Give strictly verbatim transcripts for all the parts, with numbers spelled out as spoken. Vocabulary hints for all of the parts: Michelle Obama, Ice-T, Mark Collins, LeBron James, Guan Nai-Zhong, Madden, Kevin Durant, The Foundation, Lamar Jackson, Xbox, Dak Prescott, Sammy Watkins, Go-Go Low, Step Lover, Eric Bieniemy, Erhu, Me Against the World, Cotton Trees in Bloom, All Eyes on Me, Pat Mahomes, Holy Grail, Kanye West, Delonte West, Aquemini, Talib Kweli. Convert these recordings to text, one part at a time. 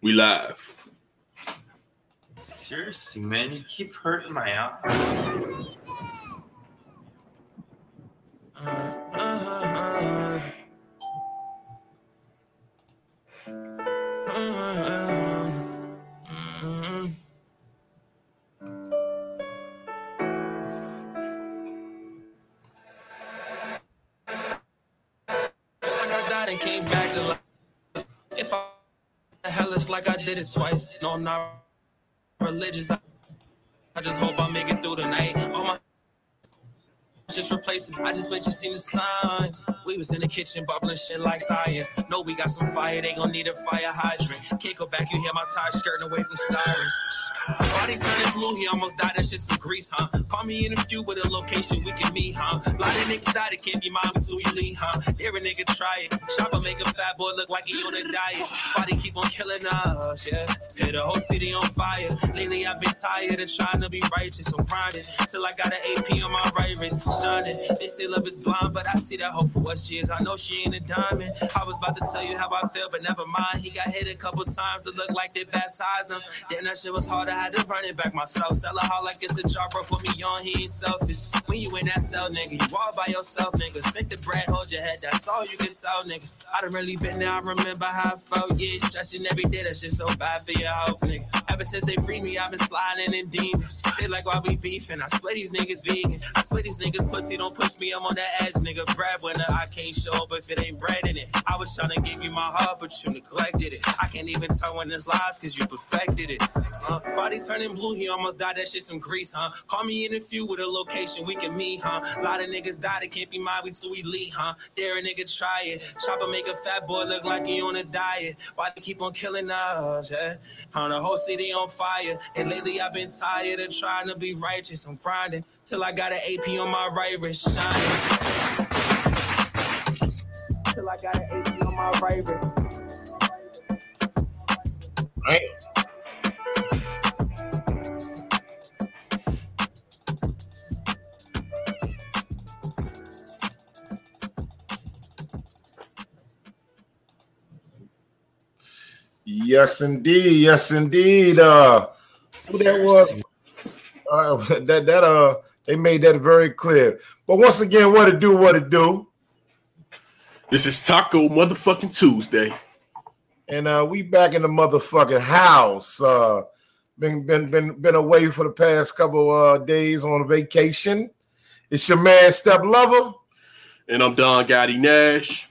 We live. Seriously, man, you keep hurting my outfit. Uh, uh, uh, uh, uh, uh, uh. And came back to life. If I the hell it's like I did it twice. No, I'm not religious. I, I just hope I make it through the night. All my just replacing. I just wish you seen the signs. We was in the kitchen bubbling shit like science. No, we got some fire. They gon' need a fire hydrant. Can't go back. You hear my tires skirting away from sirens. Body turning blue. He almost died. That shit some grease, huh? Call me in a few with a location we can meet, huh? A lot of niggas died. It can't be mine. So we leave, huh? Every nigga try it. Chopper make a fat boy look like he on a diet. Body keep on killing us, yeah. Hit the whole city on fire. Lately I've been tired of trying to be righteous. I'm grinding till I got an A P on my right wrist. Shining. They say love is blind, but I see that hope for what she is. I know she ain't a diamond. I was about to tell you how I feel, but never mind. He got hit a couple times to look like they baptized him. Then that shit was hard. I had to run it back myself. Sell a hard like it's a job, bro. Put me on. He ain't selfish. When you in that cell, nigga, you all by yourself, nigga. Sink the bread, hold your head. That's all you can tell, niggas. I done really been there. I remember how I felt. Yeah, stressing every day. That shit so bad for your health, nigga. Ever since they freed me, I've been sliding in demons. They like why we beefing. I swear these niggas vegan. I swear these niggas. Pussy don't push me, I'm on that edge, nigga. Brad winner, I can't show up if it ain't bread in it. I was trying to give you my heart, but you neglected it. I can't even tell when this lies, cause you perfected it. Uh, body turning blue, he almost died, that shit some grease, huh? Call me in a few with a location we can meet, huh? A lot of niggas died, it can't be mine, we too elite, huh? Dare a nigga try it. Chopper make a fat boy look like he on a diet. Why they keep on killing us, yeah? On the whole city on fire. And lately I've been tired of trying to be righteous. I'm grinding till I got an A P on my right wrist shining. Till I got an A P on my right wrist. Right. Yes, indeed. Yes, indeed. Uh, who that was? Uh, that that uh. They made that very clear. But once again, what it do, what it do. This is Taco motherfucking Tuesday. And uh, we back in the motherfucking house. Uh, been, been, been, been away for the past couple uh, days on vacation. It's your man, Step Lover. And I'm Don Gotti Nash.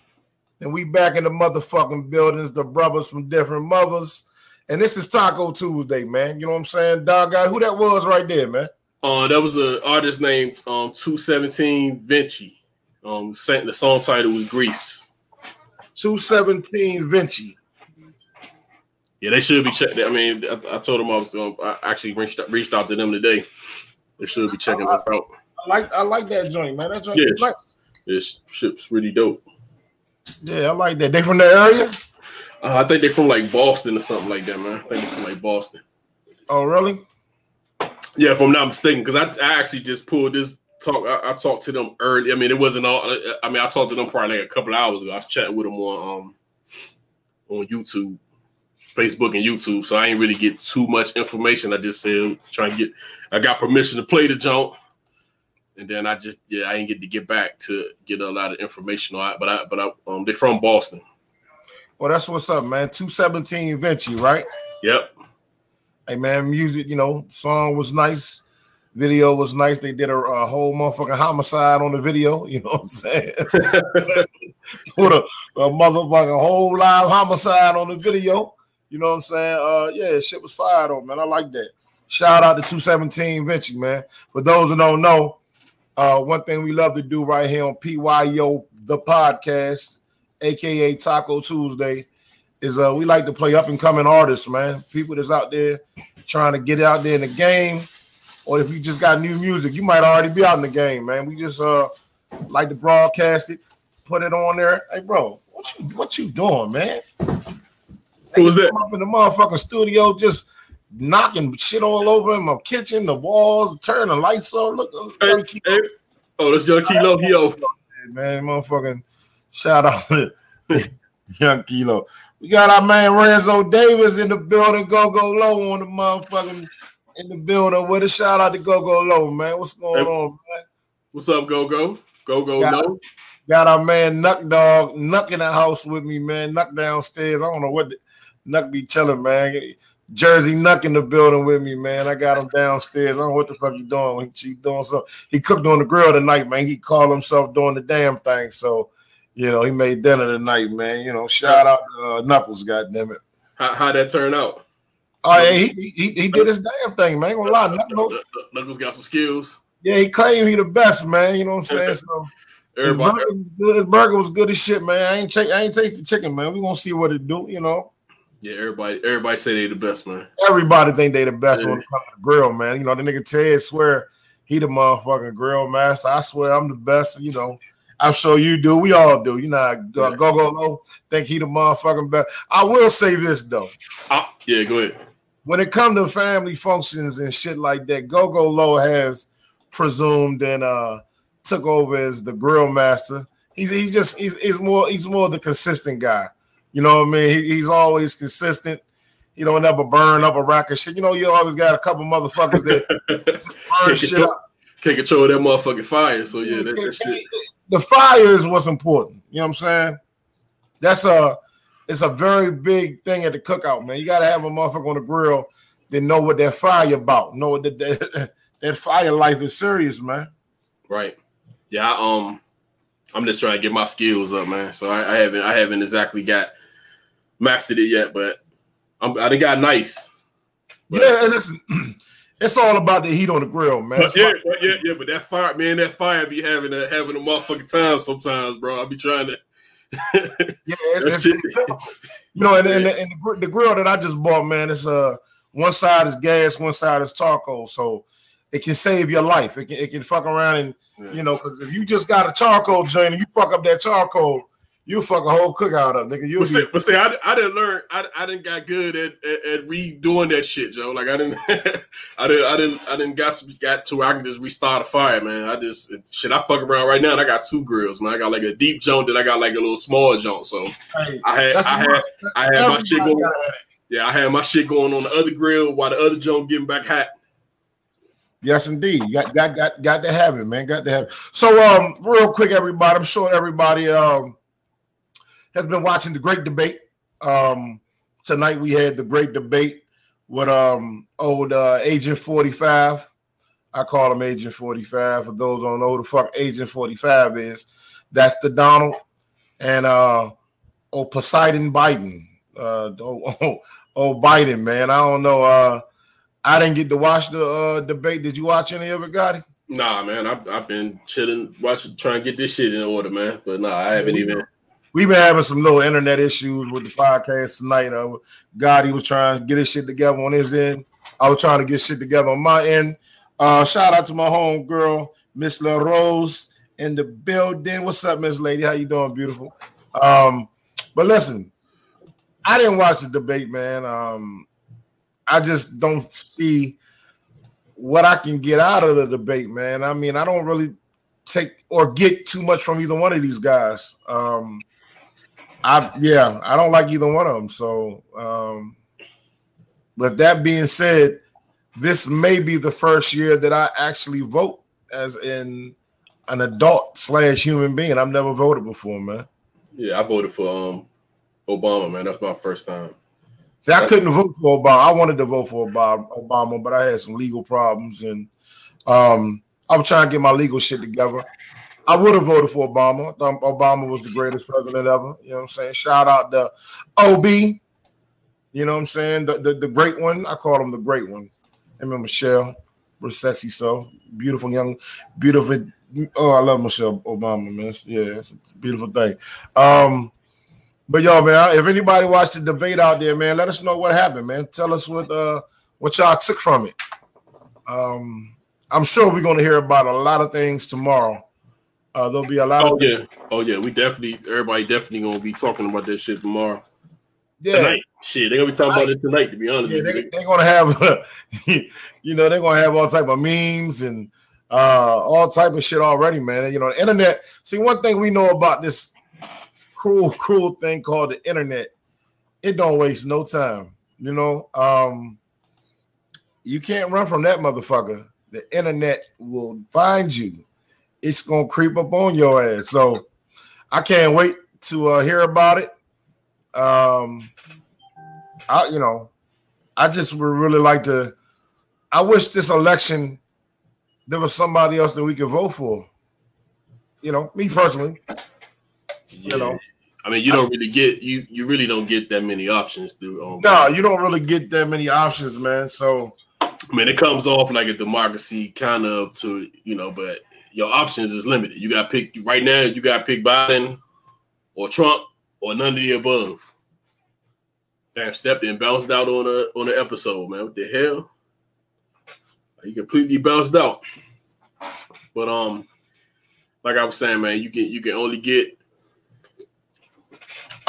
And we back in the motherfucking buildings, the brothers from different mothers. And this is Taco Tuesday, man. You know what I'm saying? Don Gotti, who that was right there, man? Uh, that was an artist named um, two seventeen Vinci. Um, the song title was Grease. two seventeen Vinci. Yeah, they should be checking. I mean, I, I told them I was. Um, I actually reached out, reached out to them today. They should be checking I, us out. I like I like that joint, man. That joint is yeah, nice. This shit's really dope. Yeah, I like that. They from the area? Uh, I think they from like Boston or something like that, man. I think they from like Boston. Oh, really? Yeah, if I'm not mistaken, because I, I actually just pulled this talk. I, I talked to them early. I mean, it wasn't all. I mean, I talked to them probably like a couple of hours ago. I was chatting with them on um on YouTube, Facebook, and YouTube. So I ain't really get too much information. I just said trying to get. I got permission to play the jump, and then I just yeah, I ain't get to get back to get a lot of information on it. But I but I um they're from Boston. Well, that's what's up, man. two seventeen Vinci, right? Yep. Hey, man, music, you know, song was nice. Video was nice. They did a, a whole motherfucking homicide on the video. You know what I'm saying? With a, a motherfucking whole live homicide on the video. You know what I'm saying? Uh, yeah, shit was fire, though, man. I like that. Shout out to two seventeen Vinci, man. For those who don't know, uh, one thing we love to do right here on P Y O, the podcast, a k a. Taco Tuesday, is uh we like to play up-and-coming artists, man. People that's out there trying to get out there in the game, or if you just got new music, you might already be out in the game, man. We just uh like to broadcast it, put it on there. Hey, bro, what you what you doing, man? Who was that? I'm up in the motherfucking studio just knocking shit all over in my kitchen, the walls, turning the lights on. Look, look hey, Young hey. Oh, that's Young Kilo. He over. Man, motherfucking shout out to Young Kilo. We got our man Ranzo Davis in the building. Go-Go Low on the motherfucking in the building. With a shout out to Go-Go Low, man. What's going hey, on, man? What's up, Go-Go? Go-Go Low. Got our man Nuck Dog, Nuck in the house with me, man. Nuck downstairs. I don't know what the, Nuck be telling, man. Jersey Nuck in the building with me, man. I got him downstairs. I don't know what the fuck he doing. He, he doing something. He cooked on the grill tonight, man. He called himself doing the damn thing. So, you know, he made dinner tonight, man. You know, shout out to uh, Knuckles, goddammit. How, how'd that turn out? Oh, yeah, he, he, he did his damn thing, man. I ain't gonna lie. Knuckles, Knuckles got some skills. Yeah, he claimed he the best, man. You know what I'm saying? So, his burger, his burger was good as shit, man. I ain't, ch- I ain't taste the chicken, man. We're gonna see what it do, you know. Yeah, everybody, everybody say they the best, man. Everybody think they the best yeah. on the grill, man. You know, the nigga Ted swear he the motherfucking grill master. I swear I'm the best, you know. I'm sure you do. We all do. You know, uh, yeah. Go-Go Low think he the motherfucking best. I will say this, though. Uh, yeah, go ahead. When it comes to family functions and shit like that, Go-Go Low has presumed and uh, took over as the grill master. He's he's just he's, he's more he's more the consistent guy. You know what I mean? He, he's always consistent. He don't ever burn up a rack of shit. You know, you always got a couple motherfuckers that burn can't shit control, up. Can't control that motherfucking fire. So, yeah, that, that shit. The fire is what's important. You know what I'm saying? That's a, it's a very big thing at the cookout, man. You got to have a motherfucker on the grill that know what that fire about. Know what that, that, that fire life is serious, man. Right. Yeah, I, um... I'm just trying to get my skills up, man. So I, I haven't, I haven't exactly got mastered it yet, but I'm, I done got nice. But yeah, and listen, it's all about the heat on the grill, man. But yeah, but yeah, yeah, but that fire, man, that fire be having a having a motherfucking time sometimes, bro. I be trying to. yeah, it's, it's, you know, and, and, the, and the, the grill that I just bought, man, it's uh one side is gas, one side is charcoal, so. It can save your life. It can, it can fuck around and, yeah. you know, because if you just got a charcoal joint and you fuck up that charcoal, you fuck a whole cookout up, nigga. You'll but, be- say, but say, I, I didn't learn. I, I didn't got good at, at, at redoing that shit, Joe. Like, I didn't, I didn't, I didn't, I didn't got, got to where I can just restart a fire, man. I just, shit, I fuck around right now and I got two grills, man. I got like a deep joint and I got like a little small joint. So hey, I had, I had, I had Everybody my shit going on. Yeah, I had my shit going on the other grill while the other joint getting back hot. Yes, indeed. You got got got got to have it, man. Got to have it. So, um, real quick, everybody. I'm sure everybody um has been watching the Great Debate. Um, tonight we had the Great Debate with um old uh, Agent forty-five. I call him Agent forty-five. For those who don't know who the fuck Agent forty-five is, that's the Donald and uh old Poseidon Biden. Uh, old, old, old Biden, man. I don't know. Uh. I didn't get to watch the uh, debate. Did you watch any of it, Gotti? Nah, man. I've I've been chilling, watching, trying to get this shit in order, man. But nah, I haven't we, even. We've been having some little internet issues with the podcast tonight. Uh, Gotti was trying to get his shit together on his end. I was trying to get shit together on my end. Uh, shout out to my homegirl, Miss La Rose, in the building. What's up, Miss Lady? How you doing, beautiful? Um, but listen, I didn't watch the debate, man. Um, I just don't see what I can get out of the debate, man. I mean, I don't really take or get too much from either one of these guys. Um, I yeah, I don't like either one of them. So, um, with that being said, this may be the first year that I actually vote as in an adult slash human being. I've never voted before, man. Yeah, I voted for um, Obama, man. That's my first time. See, I couldn't vote for Obama. I wanted to vote for Obama, but I had some legal problems, and um, I was trying to get my legal shit together. I would have voted for Obama. I thought Obama was the greatest president ever. You know what I'm saying? Shout out to O B. You know what I'm saying? The, the, the great one. I called him the great one. I remember Michelle. We're sexy, so beautiful young, beautiful. Oh, I love Michelle Obama, man. Yeah, it's a beautiful thing. Um, But y'all, man, if anybody watched the debate out there, man, let us know what happened, man. Tell us what uh, what y'all took from it. Um, I'm sure we're gonna hear about a lot of things tomorrow. Uh, there'll be a lot. Oh of yeah, oh yeah, we definitely, everybody definitely gonna be talking about that shit tomorrow. Yeah, tonight. Shit, they're gonna be talking tonight. about it tonight. To be honest, yeah, they're they gonna have, you know, they're gonna have all type of memes and uh, all type of shit already, man. And, you know, the internet. See, one thing we know about this cruel, cruel thing called the internet. It don't waste no time, you know. Um, you can't run from that motherfucker. The internet will find you. It's gonna creep up on your ass. So I can't wait to uh, hear about it. Um, I, you know, I just would really like to. I wish this election there was somebody else that we could vote for. You know, me personally. Yeah. You know, I mean, you don't I, really get you. You really don't get that many options, dude. Um, no, you don't really get that many options, man. So, I mean, it comes off like a democracy, kind of, to you know, but your options is limited. You got to pick right now. You got to pick Biden or Trump or none of the above. Damn, stepped and bounced out on a on an episode, man. What the hell? You completely bounced out. But um, like I was saying, man, you can you can only get.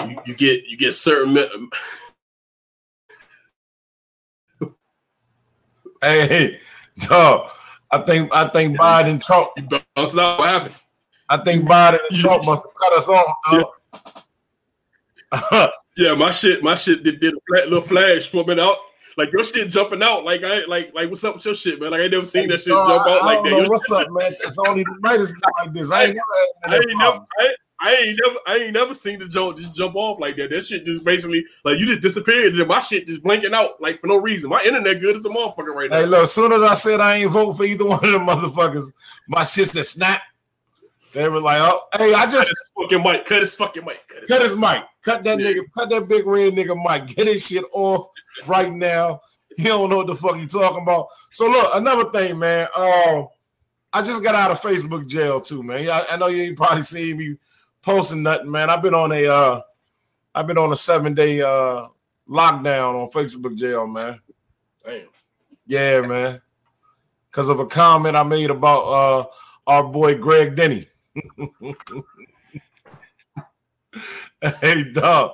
You, you get you get certain. Hey, dog! I think I think Biden Trump. That's not what happened. I think Biden and Trump must have cut us off. Yeah. Yeah, my shit, my shit did, did a flat, little flash flipping out. Like your shit jumping out. Like I like like what's up with your shit, man? Like I ain't never seen hey, that shit dog, jump out I, like I that. Know, what's up, man? It's only the latest like this. I ain't never. I ain't never. I ain't never, I ain't never seen the joke just jump off like that. That shit just basically like you just disappeared, and then my shit just blinking out like for no reason. My internet good as a motherfucker right now. Hey, look, as soon as I said I ain't vote for either one of them motherfuckers, my shit just snapped. They were like, "Oh, hey, I just cut his fucking mic, cut his fucking mic, cut his, cut his mic, cut that yeah. nigga, cut that big red nigga mic, get his shit off right now." He don't know what the fuck he talking about. So look, another thing, man. Um, uh, I just got out of Facebook jail too, man. I, I know you ain't probably seen me posting nothing, man. I've been on a uh I've been on a seven day uh lockdown on Facebook jail, man. Damn. Yeah, man. Because of a comment I made about uh our boy Greg Denny. Hey dog,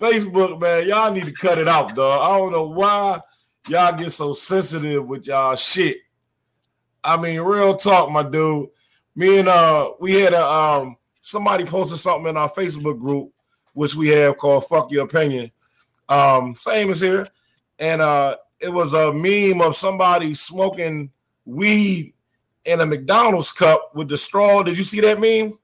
Facebook, man, y'all need to cut it out, dog. I don't know why y'all get so sensitive with y'all shit. I mean, real talk, my dude. Me and uh we had a um somebody posted something in our Facebook group, which we have called Fuck Your Opinion. Um, same as here. And uh, it was a meme of somebody smoking weed in a McDonald's cup with the straw. Did you see that meme?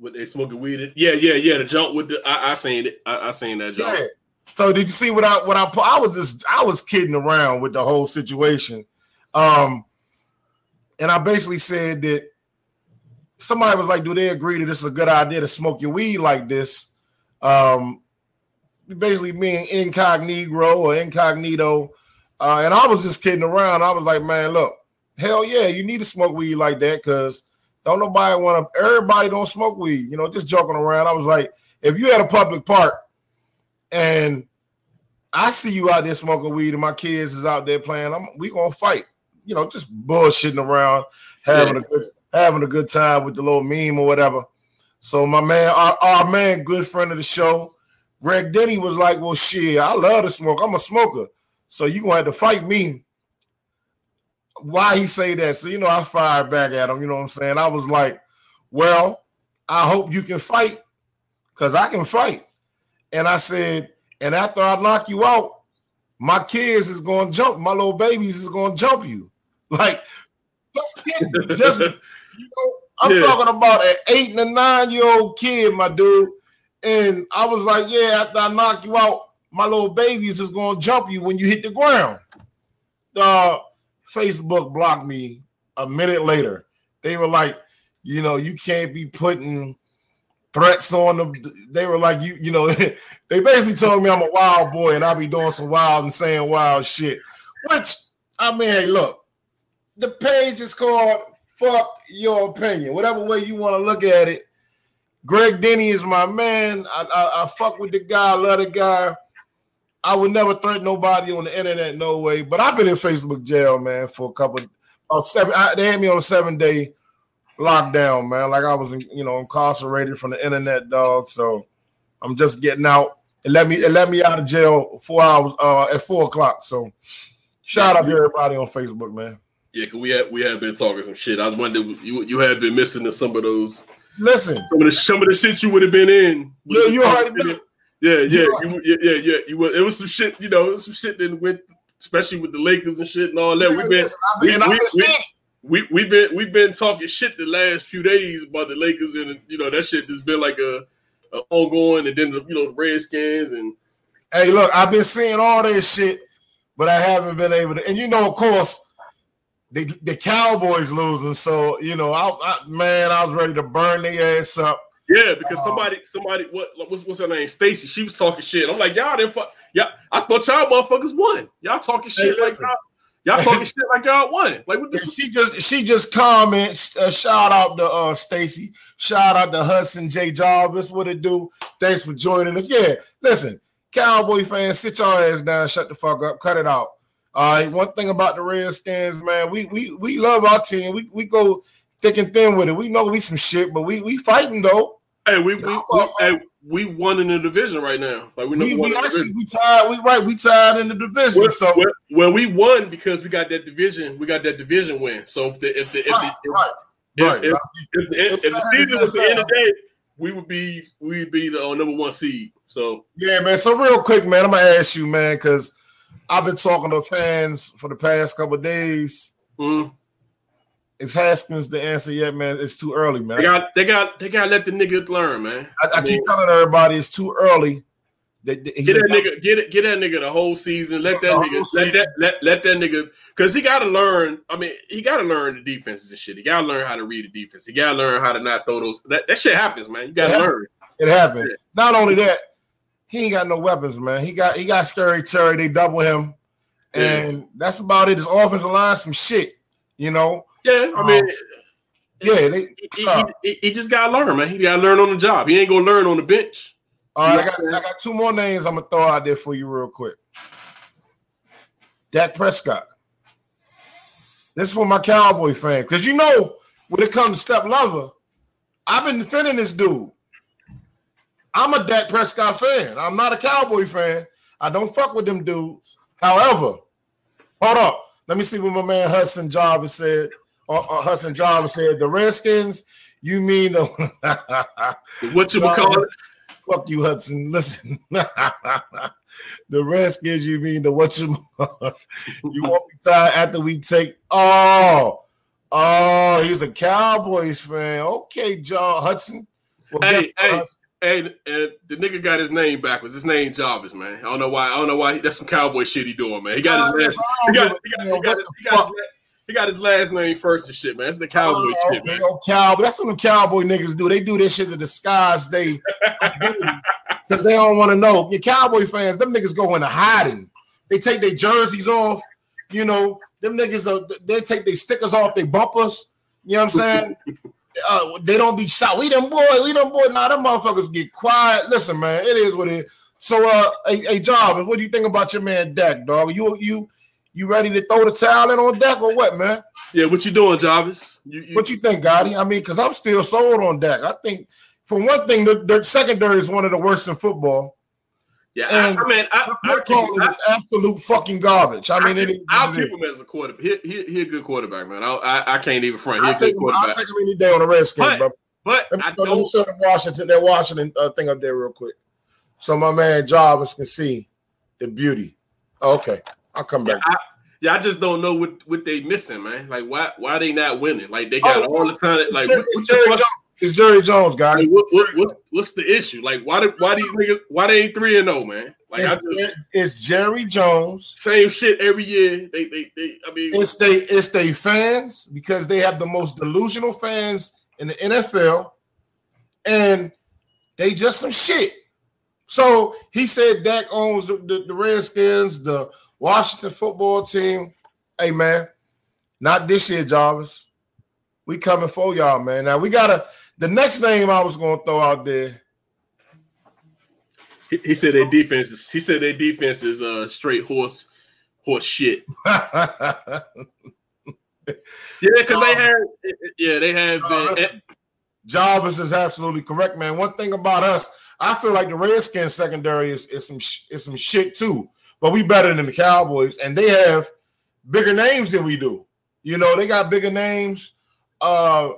With they smoking weed? In? Yeah, yeah, yeah. The jump with the I, I seen it. I, I seen that jump. Yeah. So did you see what I what I I was just I was kidding around with the whole situation. Um, and I basically said that. Somebody was like, do they agree that this is a good idea to smoke your weed like this? Um, basically being incognito or incognito. Uh, and I was just kidding around. I was like, man, look, hell yeah, you need to smoke weed like that because don't nobody want to, everybody don't smoke weed. You know, just joking around. I was like, if you had a public park and I see you out there smoking weed and my kids is out there playing, I'm, we going to fight. You know, just bullshitting around, having yeah. a good having a good time with the little meme or whatever. So my man, our, our man, good friend of the show, Greg Denny was like, well, shit, I love to smoke. I'm a smoker. So you're going to have to fight me. Why he say that? So, you know, I fired back at him. You know what I'm saying? I was like, well, I hope you can fight because I can fight. And I said, and after I knock you out, my kids is going to jump. My little babies is going to jump you. Like, just kidding. Just, you know, I'm yeah. talking about an eight and a nine year old kid, my dude. And I was like, yeah, after I knock you out, my little babies is going to jump you when you hit the ground. Uh, Facebook blocked me a minute later. They were like, you know, you can't be putting threats on them. They were like, you, you know, they basically told me I'm a wild boy and I be doing some wild and saying wild shit, which I mean, hey, look. The page is called Fuck Your Opinion. Whatever way you want to look at it. Greg Denny is my man. I, I, I fuck with the guy. I love the guy. I would never threaten nobody on the internet, no way. But I've been in Facebook jail, man, for a couple of seven. I, they had me on a seven-day lockdown, man. Like I was, you know, incarcerated from the internet, dog. So I'm just getting out. It let me, it let me out of jail four hours uh, at four o'clock. So shout out to everybody on Facebook, man. Yeah, cause we have we have been talking some shit. I was wondering you you have been missing to some of those Listen, some of the some of the shit you would have been in. Yeah, you already know. Yeah, yeah, you, yeah, yeah, yeah. You were, it was some shit, you know, it was some shit that went, especially with the Lakers and shit and all that. We've been, we, we, we, we, we been, we've been talking shit the last few days about the Lakers, and you know that shit has been like a, a ongoing, and then the, you know the Redskins and. Hey, look, I've been seeing all this shit, but I haven't been able to. And you know, of course, the the Cowboys losing, so you know, I, I man, I was ready to burn their ass up. Yeah, because somebody, somebody, what, what's, what's her name? Stacy. She was talking shit. I'm like, y'all didn't fuck. Yeah, I thought y'all motherfuckers won. Y'all talking shit hey, like y'all, y'all talking shit like y'all won. Like what? The- she just, she just comments. Uh, shout out to uh, Stacy. Shout out to Hudson J. Jarvis. What it do? Thanks for joining us. Yeah, listen, Cowboy fans, sit your ass down. Shut the fuck up. Cut it out. All right. One thing about the Redskins, man, we we we love our team. We we go thick and thin with it. We know we some shit, but we we fighting though. Hey, we we, we, hey, we won in the division right now. Like we know we, we, we actually we tied. We right. We tied in the division. We're, so we're, well, we won because we got that division. We got that division win. So if the if the if right, the if, right, if, right. if, if, if, if, if the season was the end of the day, we would be we'd be the uh, number one seed. So yeah, man. So real quick, man, I'm gonna ask you, man, because I've been talking to fans for the past couple of days. Mm. Is Haskins the answer yet, man? It's too early, man. They got, they got, they got to let the nigga learn, man. I, I, I keep mean, telling everybody it's too early. That, that, get that got, nigga, get it, get that nigga the whole season. Let that nigga, season. let that, let, let that nigga, because he got to learn. I mean, he got to learn the defenses and shit. He got to learn how to read the defense. He got to learn how to not throw those. That, that shit happens, man. You got to learn. It happened. Yeah. Not only that, he ain't got no weapons, man. He got, he got Scary Terry. They double him, and yeah. that's about it. His offensive line, some shit, you know. Yeah, I mean, um, yeah, they, he, uh, he, he, he just gotta learn, man. He gotta learn on the job. He ain't gonna learn on the bench. All right, I got, I got two more names I'm gonna throw out there for you real quick. Dak Prescott. This is for my Cowboy fans, because you know when it comes to Step Lover, I've been defending this dude. I'm a Dak Prescott fan. I'm not a Cowboy fan. I don't fuck with them dudes. However, hold up. Let me see what my man Hudson Jarvis said. Uh, Hudson Jarvis said, the Redskins, you mean the what you would call it? Fuck you, Hudson. Listen. The Redskins, you mean the what you you won't be tired after we take oh oh he's a Cowboys fan. Okay, John Hudson. Well, hey, hey, Hudson. hey, and the nigga got his name backwards. His name Jarvis, man. I don't know why. I don't know why he, that's some Cowboy shit he doing, man. He got his last. He got his last name first and shit, man. That's the Cowboy oh, shit, okay, man. Oh, Cowboy. That's what them Cowboy niggas do. They do this shit to disguise they because they don't want to know. Your Cowboy fans, them niggas go into hiding. They take their jerseys off. You know, them niggas, are, they take their stickers off their bumpers. You know what I'm saying? uh, they don't be shot. We them boy. We them boy. Nah, them motherfuckers get quiet. Listen, man, it is what it is. So, uh, hey, Jarvis, what do you think about your man Dak, dog? You, you. You ready to throw the towel in on Dak or what, man? Yeah, what you doing, Jarvis? You, you, what you think, Gotti? I mean, because I'm still sold on Dak. I think, for one thing, the, the secondary is one of the worst in football. Yeah, and I, I mean, I, I call it absolute fucking garbage. I, I mean, can, it, I'll it, keep it. him as a quarterback. He, he, he a good quarterback, man. I, I, I can't even front. I'll take, him, I'll take him any day on the Redskins, but, bro. But let me, I don't. Show them Washington, that Washington uh, thing up there real quick, so my man Jarvis can see the beauty. Oh, okay. I'll come back. Yeah I, yeah, I just don't know what, what they missing, man. Like, why why they not winning? Like, they got oh, all the time. Like, it's, what, Jerry, Jones. it's Jerry Jones, guys. Like, what, what, what, what's the issue? Like, why did why these niggas? Why they ain't three and zero, man? Like, it's, I just, it's Jerry Jones. Same shit every year. They they, they I mean, it's they it's they fans because they have the most delusional fans in the N F L, and they just some shit. So he said Dak owns the, the, the Redskins, the Washington football team. Hey, man, not this year, Jarvis. We coming for y'all, man. Now, we got to – the next name I was going to throw out there. He, he said their defense is – he said their defense is uh, straight horse horse shit. yeah, because they have – yeah, they have uh, been – Jarvis is absolutely correct, man. One thing about us, I feel like the Redskins secondary is, is, some, is some shit too. But we better than the Cowboys, and they have bigger names than we do. You know, they got bigger names. Uh,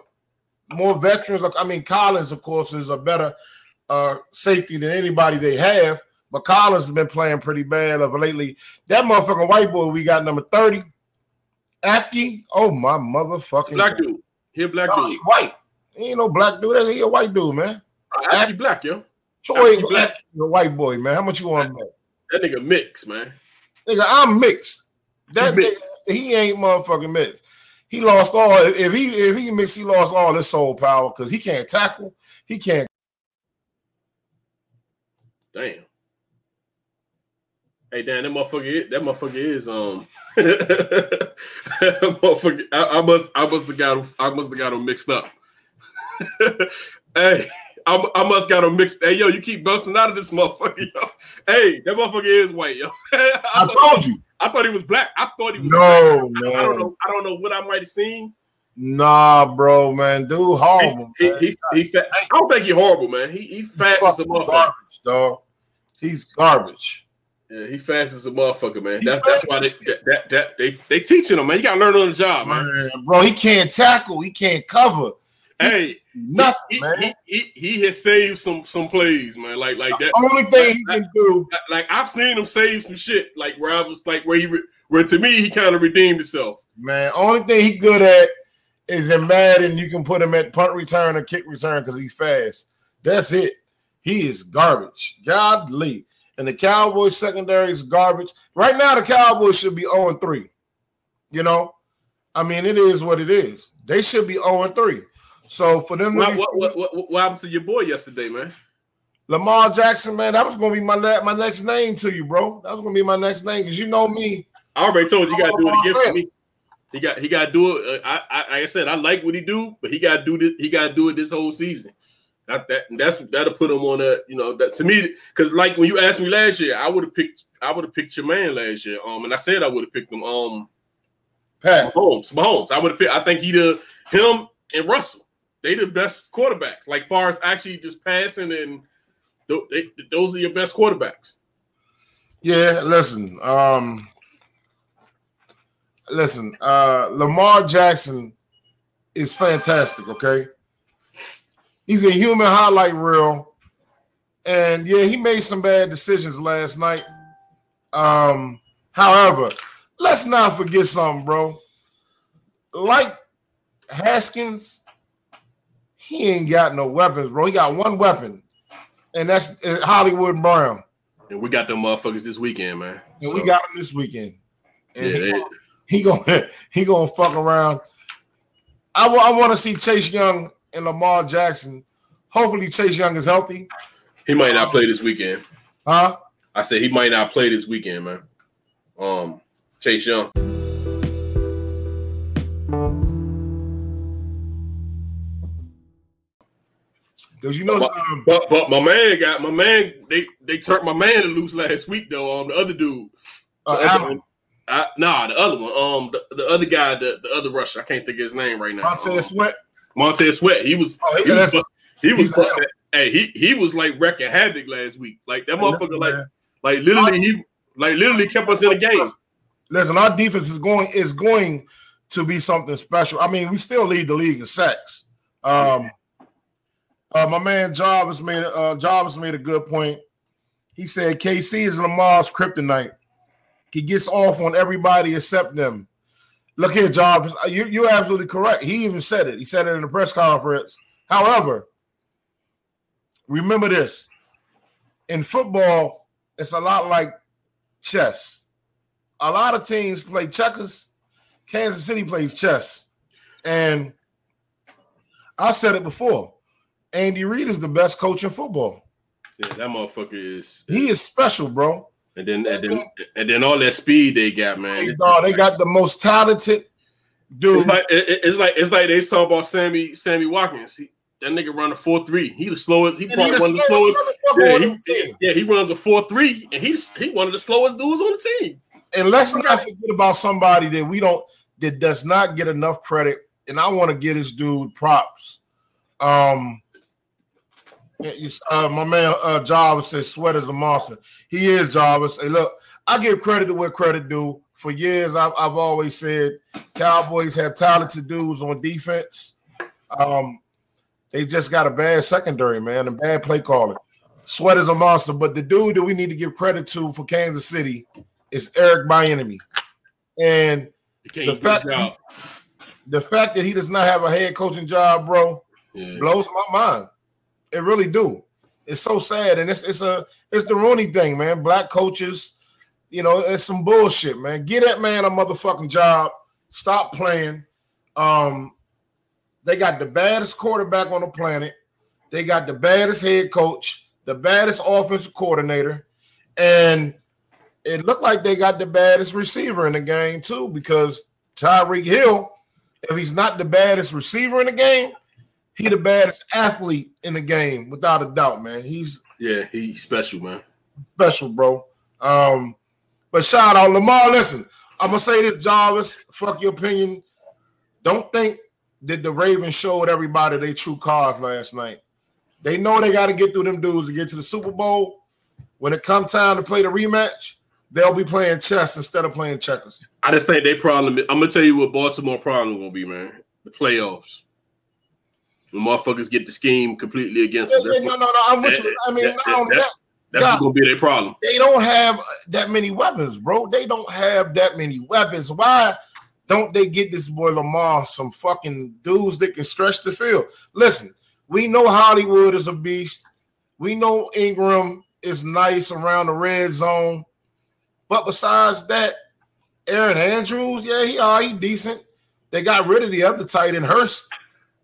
more veterans. Like, I mean, Collins, of course, is a better uh, safety than anybody they have. But Collins has been playing pretty bad of lately. That motherfucking white boy we got, number thirty, Ackie. Oh, my motherfucking black dude. He a black dude. Oh, he white. He ain't no black dude. He a white dude, man. Ackie Ackie black, yo. Troy Ackie black. Ackie, a white boy, man. How much you want to bet? That nigga mixed, man. Nigga, I'm mixed. That mixed. Nigga, he ain't motherfucking mixed. He lost all. If he if he mixed, he lost all his soul power because he can't tackle. He can't. Damn. Hey, damn, that motherfucker, that motherfucker is, um, that motherfucker, I, I must, I must have got him, I must have got him mixed up. Hey, I, I must got him mixed. Hey, yo, you keep busting out of this motherfucker, yo. Hey, that motherfucker is white, yo. I, I thought, told you. I thought he was black. I thought he was no, black. Man. I, I don't know, I don't know what I might have seen. Nah, bro, man, dude, horrible, he, man. He, he, he fat. I don't think he's horrible, man. He, he fat as a motherfucker. Garbage, dog. He's garbage. Yeah, he fast as a motherfucker, man. That, that's why they that, that that they they teaching him, man. You gotta learn on the job, man. man. Bro, he can't tackle, he can't cover. He, hey, nothing, he, man. He, he, he has saved some some plays, man. Like like the that. Only thing he can do. Like, like I've seen him save some shit. Like where I was like where he re, where to me he kind of redeemed himself. Man, only thing he good at is in Madden. You can put him at punt return or kick return because he's fast. That's it. He is garbage. Godly. And the Cowboys secondary is garbage. Right now, the Cowboys should be zero and three. You know? I mean, it is what it is. They should be zero and three. So, for them what, to be what, what, what, what happened to your boy yesterday, man? Lamar Jackson, man, that was going to be my, my next name to you, bro. That was going to be my next name because you know me. I already told you, you got to do it again for me. He got he got to do it. I, I, like I said, I like what he do, but he got to do this. He got to do it this whole season. That, that that's that'll put him on a, you know, that to me, because like when you asked me last year, I would have picked I would have picked your man last year. Um, and I said I would have picked him. Um, Pat. Mahomes, Mahomes. I would have picked. I think he'd have, him and Russell. They the best quarterbacks. Like far as actually just passing and th- they, those are your best quarterbacks. Yeah, listen, um, listen, uh, Lamar Jackson is fantastic. Okay. He's a human highlight reel. And, yeah, he made some bad decisions last night. Um, however, let's not forget something, bro. Like Haskins, he ain't got no weapons, bro. He got one weapon, and that's Hollywood Brown. And we got them motherfuckers this weekend, man. And so. We got them this weekend. And yeah, he, gonna, he, gonna, he gonna fuck around. I, w- I want to see Chase Young and Lamar Jackson. Hopefully Chase Young is healthy. He might not play this weekend. Huh? I said he might not play this weekend, man. Um, Chase Young. Cause you know, but, um, but, but my man got my man. They they turned my man loose last week though. Um, the other dude. The uh, other one, I, nah, the other one. Um, the, the other guy, the, the other rusher. I can't think of his name right now. Montez Sweat. Um, Montez Sweat, he was, oh, he, he was, he was, busting, hey, he he was like wrecking havoc last week. Like that motherfucker, listen, like, man. like literally, he like literally kept us in the game. Listen, our defense is going is going to be something special. I mean, we still lead the league in sacks. Um, uh, my man Jarvis made uh, Jarvis made a good point. He said K C is Lamar's kryptonite. He gets off on everybody except them. Look here, Jarvis, you, you're absolutely correct. He even said it. He said it in the press conference. However, remember this. In football, it's a lot like chess. A lot of teams play checkers. Kansas City plays chess. And I said it before. Andy Reid is the best coach in football. Yeah, that motherfucker is. He is special, bro. And then, and then, and then, all that speed they got, man. Hey, dog, they got the most talented dude. It's like, it, it's like, it's like they talk about Sammy, Sammy Watkins. He, that nigga run a four three. He the slowest. He probably one of the slowest. Yeah, he, the yeah, he runs a four three, and he's he one of the slowest dudes on the team. And let's not forget about somebody that we don't that does not get enough credit. And I want to give this dude props. Um. Uh, my man uh, Jarvis says Sweat is a monster. He is, Jarvis. Hey, look, I give credit to where credit due. For years, I've, I've always said Cowboys have talented dudes on defense. Um, They just got a bad secondary, man, and bad play calling. Sweat is a monster, but the dude that we need to give credit to for Kansas City is Eric Bieniemy. And the fact, he, the fact that he does not have a head coaching job, bro, yeah. blows my mind. It really do. It's so sad, and it's it's a it's the Rooney thing, man. Black coaches, you know, it's some bullshit, man. Get that man a motherfucking job. Stop playing. Um, they got the baddest quarterback on the planet. They got the baddest head coach, the baddest offensive coordinator, and it looked like they got the baddest receiver in the game, too, because Tyreek Hill, if he's not the baddest receiver in the game, he the baddest athlete in the game, without a doubt, man. He's yeah, he's special, man. Special, bro. Um, but shout out Lamar. Listen, I'm gonna say this, Jarvis. Fuck your opinion. Don't think that the Ravens showed everybody their true cards last night. They know they got to get through them dudes to get to the Super Bowl. When it comes time to play the rematch, they'll be playing chess instead of playing checkers. I just think they problem. I'm gonna tell you what Baltimore problem will be, man. The playoffs. The motherfuckers get the scheme completely against yeah, us. Yeah, no, no, no. I'm with that, you. I mean, that, that, that, that's God, gonna be their problem. They don't have that many weapons, bro. They don't have that many weapons. Why don't they get this boy Lamar some fucking dudes that can stretch the field? Listen, we know Hollywood is a beast. We know Ingram is nice around the red zone. But besides that, Aaron Andrews, yeah, he all right, he decent. They got rid of the other tight end, Hurst.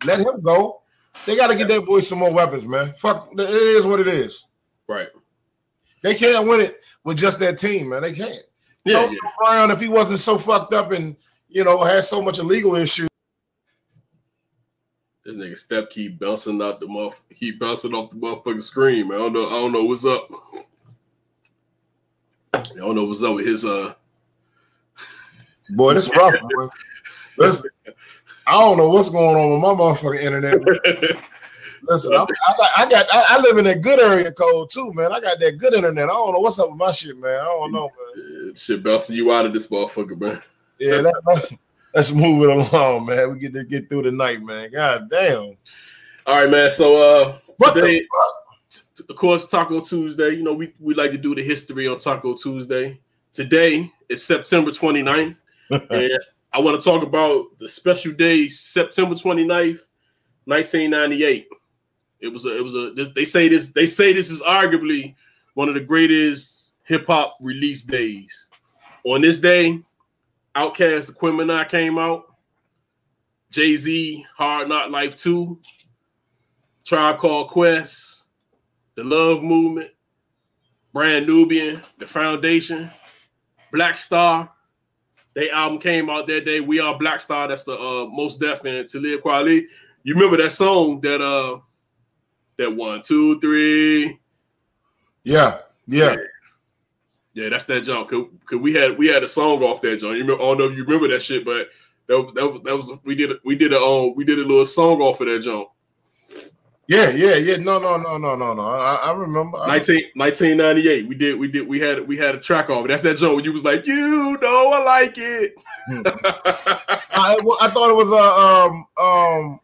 Let him go. They got to get that boy some more weapons, man. Fuck, it is what it is. Right. They can't win it with just that team, man. They can't. Yeah, Tony yeah. Brown, if he wasn't so fucked up and, you know, had so much illegal issues. This nigga Step keep bouncing out the motherfucker. He bouncing off the motherfucking screen, man. I don't know. I don't know what's up. I don't know what's up with his uh. Boy, this rough, boy. This. I don't know what's going on with my motherfucking internet. Listen, I'm, I got, I, got I, I live in that good area code too, man. I got that good internet. I don't know what's up with my shit, man. I don't know, man. Shit bouncing you out of this motherfucker, man. Yeah, that, that's let's move it along, man. We get to get through the night, man. God damn. All right, man. So uh, what today, the of course, Taco Tuesday. You know, we we like to do the history on Taco Tuesday. Today is September twenty-ninth, and I want to talk about the special day, September twenty-ninth, nineteen ninety-eight. It was a, it was a, they say this, they say this is arguably one of the greatest hip hop release days. On this day, OutKast Aquemini came out, Jay-Z, Hard Knock Life two, Tribe Called Quest, The Love Movement, Brand Nubian, The Foundation, Black Star. They album came out that day. We Are Black Star. That's the uh, Most Def and Talib Kweli. You remember that song that uh that one, two, three. Yeah, yeah, yeah. yeah that's that jump. Cause, Cause we had we had a song off that jump. You remember? I don't know if you remember that shit, but that was that was, that was we did we did a um, we did a little song off of that jump. Yeah, yeah, yeah. No, no, no, no, no, no. I, I remember. nineteen, nineteen ninety-eight. We did, we did, we had, we had a track off. That's that joke. You was like, you know, I like it. Hmm. I, well, I thought it was uh, um um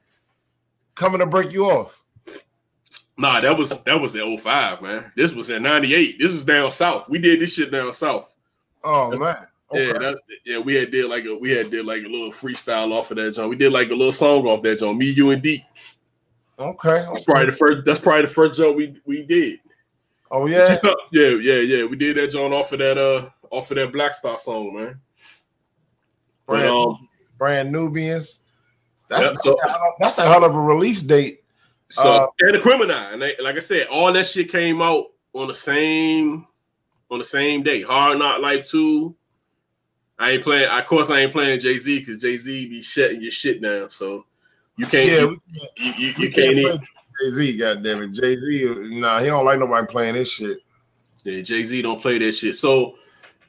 coming to break you off. Nah, that was that was in oh five, man. This was in ninety-eight. This is down south. We did this shit down south. Oh That's, man. Okay. Yeah, that, yeah. We had did like a we had did like a little freestyle off of that joke. We did like a little song off that joke. Me, you, and Deke. Okay, that's probably the first. That's probably the first joke we we did. Oh yeah, yeah, yeah, yeah. We did that joint off of that uh off of that Black Star song, man. Brand and, um, brand Nubians. That's, yeah, that's, so, a, that's a hell of a release date. So uh, and Aquemini, and they, like I said, all that shit came out on the same on the same day. Hard Knock Life two. I ain't playing. Of course, I ain't playing Jay-Z because Jay-Z be shutting your shit down. So. You can't. Yeah, you, you, you, you can't, can't eat Jay-Z. Goddamn it, Jay-Z. Nah, he don't like nobody playing this shit. Yeah, Jay-Z don't play that shit. So,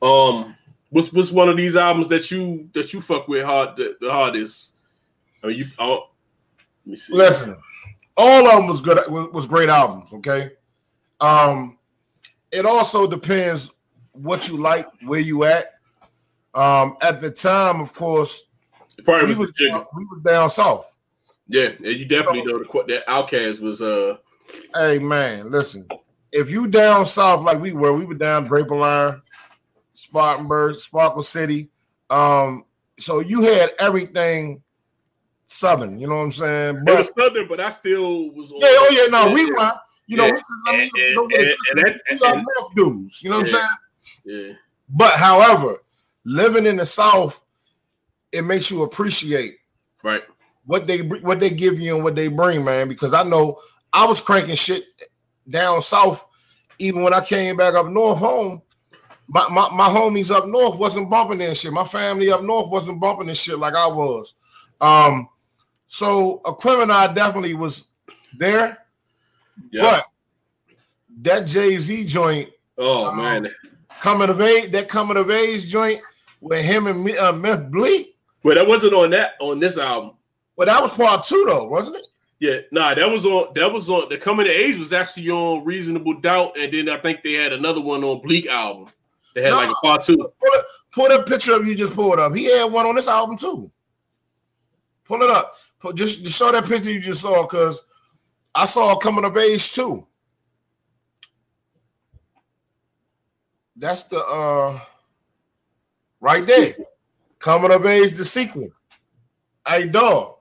um, what's what's one of these albums that you that you fuck with hard the, the hardest? Are you? Oh, let me see. Listen, all of them was good. Was great albums. Okay. Um, it also depends what you like, where you at. Um, at the time, of course, it probably we was, was down, we was down south. Yeah, you definitely so, know the, that OutKast was. Uh, hey man, listen, if you down south like we were, we were down Draper Line, Spartanburg, Sparkle City. Um, so you had everything southern. You know what I'm saying? But, it was southern, but I still was. On yeah, oh yeah, no, we were. You know, yeah, I mean, and, don't get and, and, we are left dudes. You know yeah, what I'm saying? Yeah. But however, living in the South, it makes you appreciate right what they what they give you and what they bring, man. Because I know I was cranking shit down south, even when I came back up north home. My my, my homies up north wasn't bumping that shit. My family up north wasn't bumping this shit like I was. Um, so Aquemini definitely was there. Yes. But that Jay-Z joint, oh um, man, coming of age, that coming of age joint with him and uh, Meth Bleak. Well, that wasn't on that on this album. Well, that was part two though, wasn't it? Yeah, nah, that was on that was on the coming of age was actually on Reasonable Doubt, and then I think they had another one on Bleak album. They had no, like a part two. Pull, it, pull that picture up you just pulled up. He had one on this album too. Pull it up. Pull, just, just show that picture you just saw because. I saw coming of age too. That's the uh, right there. Coming of age, the sequel. Hey dog,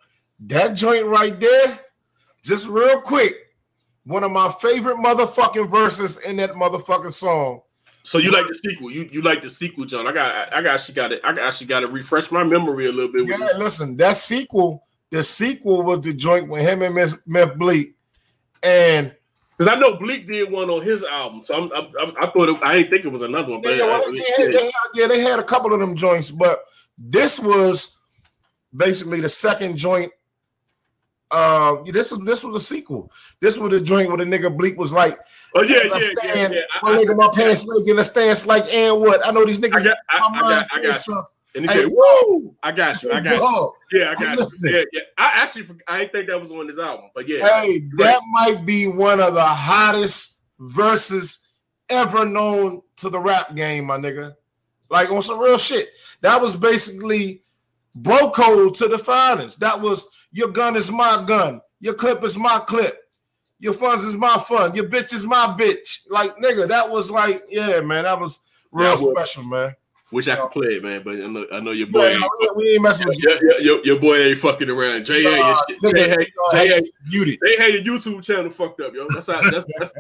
that joint right there. Just real quick, one of my favorite motherfucking verses in that motherfucking song. So you like the sequel? You you like the sequel, John? I got I got she got it. I got she got to refresh my memory a little bit. Yeah, listen, that sequel. The sequel was the joint with him and Miss Meth Bleak. And because I know Bleak did one on his album, so I'm, I'm, I'm, I thought it, I didn't think it was another one. But yeah, well, I, they, had, they had, yeah, they had a couple of them joints, but this was basically the second joint. Uh, this was this was a sequel. This was the joint where the nigga Bleak was like, "Oh yeah, yeah, stand, yeah, yeah, my I, nigga, I, my pants I, in the stance like and what I know these niggas." I got, I, I got, I got you. And he hey, said, "Whoa, I got you, I got dog. you, yeah, I got Listen. you." Yeah, yeah. I actually, I didn't think that was on this album, but yeah. Hey, right. That might be one of the hottest verses ever known to the rap game, my nigga. Like on some real shit. That was basically bro code to the finest. That was your gun is my gun, your clip is my clip, your funds is my fun, your bitch is my bitch. Like nigga, that was like, yeah, man, that was real yeah, special, man. Wish I could play it, man, but I know, I know your boy. Yeah, no, we ain't messing with you. Your, your, your, your boy ain't fucking around. Jay, no, your, Jay, it, Jay, Jay, Jay, Jay had your YouTube channel fucked up, yo. That's how. That's, that's...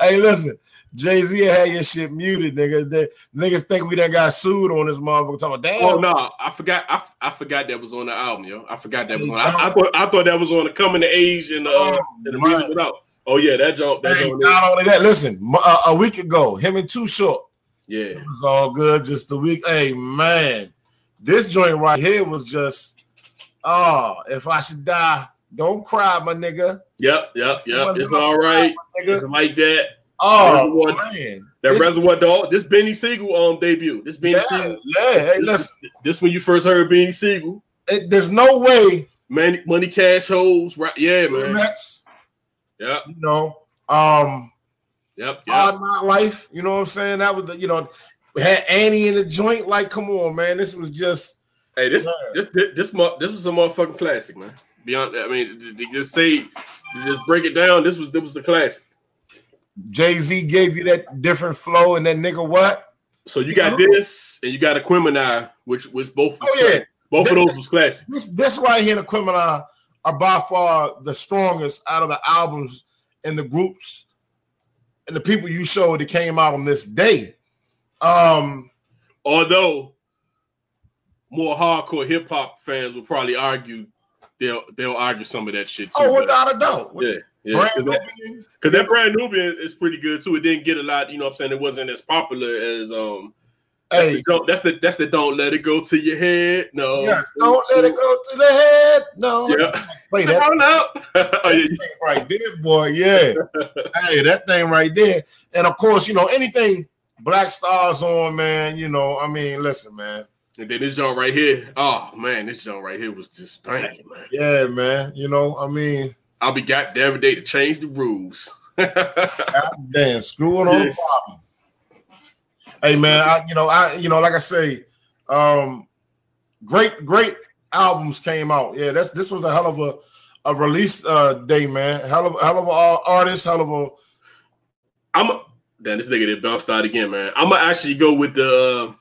Hey, listen, Jay-Z had your shit muted, nigga. They, niggas think we done got sued on this motherfucker. Talking about, damn. Oh no, I forgot. I, I forgot that was on the album, yo. I forgot that was on. I, I thought I thought that was on the coming to age and the uh, oh, and the reason without. Oh yeah, that joke. That hey, not only that. Listen, uh, a week ago, him and Too Short. Yeah, it was all good just a week. Hey, man, this joint right here was just, oh, if I should die, don't cry, my nigga. Yep, yep, yep. It's all right. It's like that. Oh, Reservoir, man. That this, Reservoir Dog. This Benny Siegel um, debut. This Benny yeah, Siegel. Yeah, hey, this, listen. This when you first heard Benny Siegel. It, there's no way. Money, money cash holes. Right. Yeah, man. That's, yeah. You know, um. Yep, yep. Hard Knock Life, you know what I'm saying? That was the, you know, had Annie in the joint. Like, come on, man, this was just. Hey, this, this, this, this, this was a motherfucking classic, man. Beyond, I mean, to just say, to just break it down. This was, this was the classic. Jay-Z gave you that different flow, and that nigga what? So you got mm-hmm. this, and you got Aquemini, which was both. Was oh yeah, both this, of those was classic. This, this right here, Aquemini, are by far the strongest out of the albums and the groups. And the people you showed that came out on this day. Um, Although more hardcore hip hop fans will probably argue, they'll they'll argue some of that shit too. Oh, without a doubt. Yeah, yeah. Brand Nubian. Because that Brand Nubian is pretty good too. It didn't get a lot, you know what I'm saying? It wasn't as popular as um hey. that's, the, that's the that's the don't let it go to your head. No, yes, don't let it go to the head. No, yeah. Play that. Out. Oh, yeah. That right there, boy. Yeah. Hey, that thing right there. And of course, you know, anything Black Star's on, man. You know, I mean, listen, man. And then this joint right here. Oh man, this joint right here was just banging, man. Yeah, man. You know, I mean, I'll be goddamn every day to change the rules. Goddamn, screw it on yeah. Bobby. Hey man, I, you know I, you know, like I say, um, great, great albums came out. Yeah, that's this was a hell of a a release uh, day, man. Hell of, hell of an artist, hell of a. I'm a, damn, this nigga did bounced out again, man. I'm gonna actually go with the.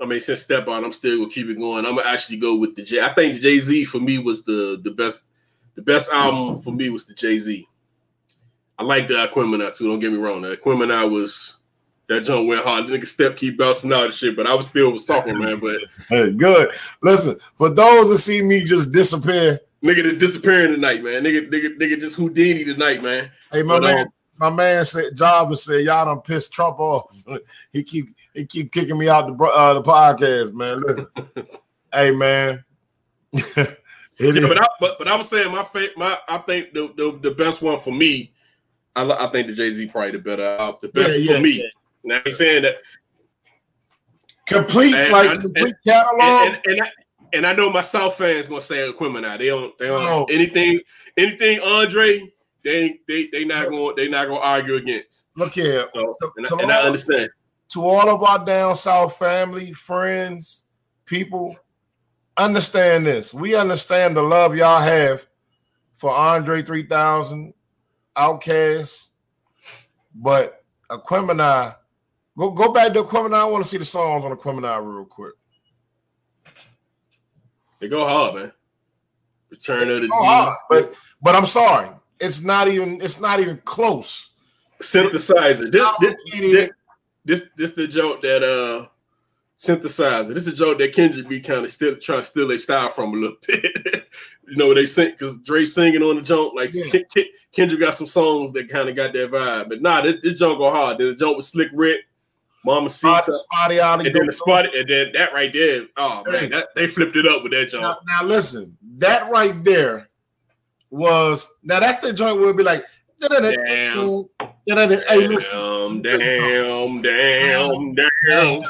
I mean, since Step Out, I'm still gonna keep it going. I'm gonna actually go with the Jay. I think Jay-Z for me was the the best. The best album for me was the Jay-Z. I like the Aquemini too. Don't get me wrong. The Aquemini was. That jump went hard. The nigga Step keep bouncing out and shit, but I was still was talking, man. But hey, good. Listen, for those that see me just disappear, nigga disappearing tonight, man. Nigga, nigga, nigga, just Houdini tonight, man. Hey, my but, man, um, my man said Jarvis said y'all done pissed Trump off. he keep he keep kicking me out the uh, the podcast, man. Listen, hey, man. yeah, but, I, but but I was saying my my I think the the, the best one for me, I, I think the Jay-Z probably the better, uh, the best yeah, yeah, for me. Yeah. Now he's saying that complete, and, like and, complete and, catalog, and, and, and, I, and I know my South fans gonna say Aquemini. They don't, they don't no. anything, anything Andre. They they they not yes. going, they not gonna argue against. Look here, so, to, and, to I, all, and I understand. To all of our down South family, friends, people, understand this. We understand the love y'all have for Andre three thousand, OutKast, but Aquemini. Go go back to Aquemini. I want to see the songs on Aquemini real quick. They go hard, man. Return of the D. But but I'm sorry, it's not even it's not even close. Synthesizer. This this this, this, this the joke that uh synthesizer. This is a joke that Kendrick be kind of still trying to steal their style from a little bit. You know they sing because Dre singing on the joke like yeah. Kendrick got some songs that kind of got that vibe. But nah, this, this joke go hard. The joke with Slick Rick. Mama Spot, Cita, Spotty, Ollie, and then the Spotty, and then that right there. Oh man, hey. that, they flipped it up with that joint. Now, now listen, that right there was now that's the joint where it'd be like, damn, damn, hey, listen, damn, damn, damn, damn, damn.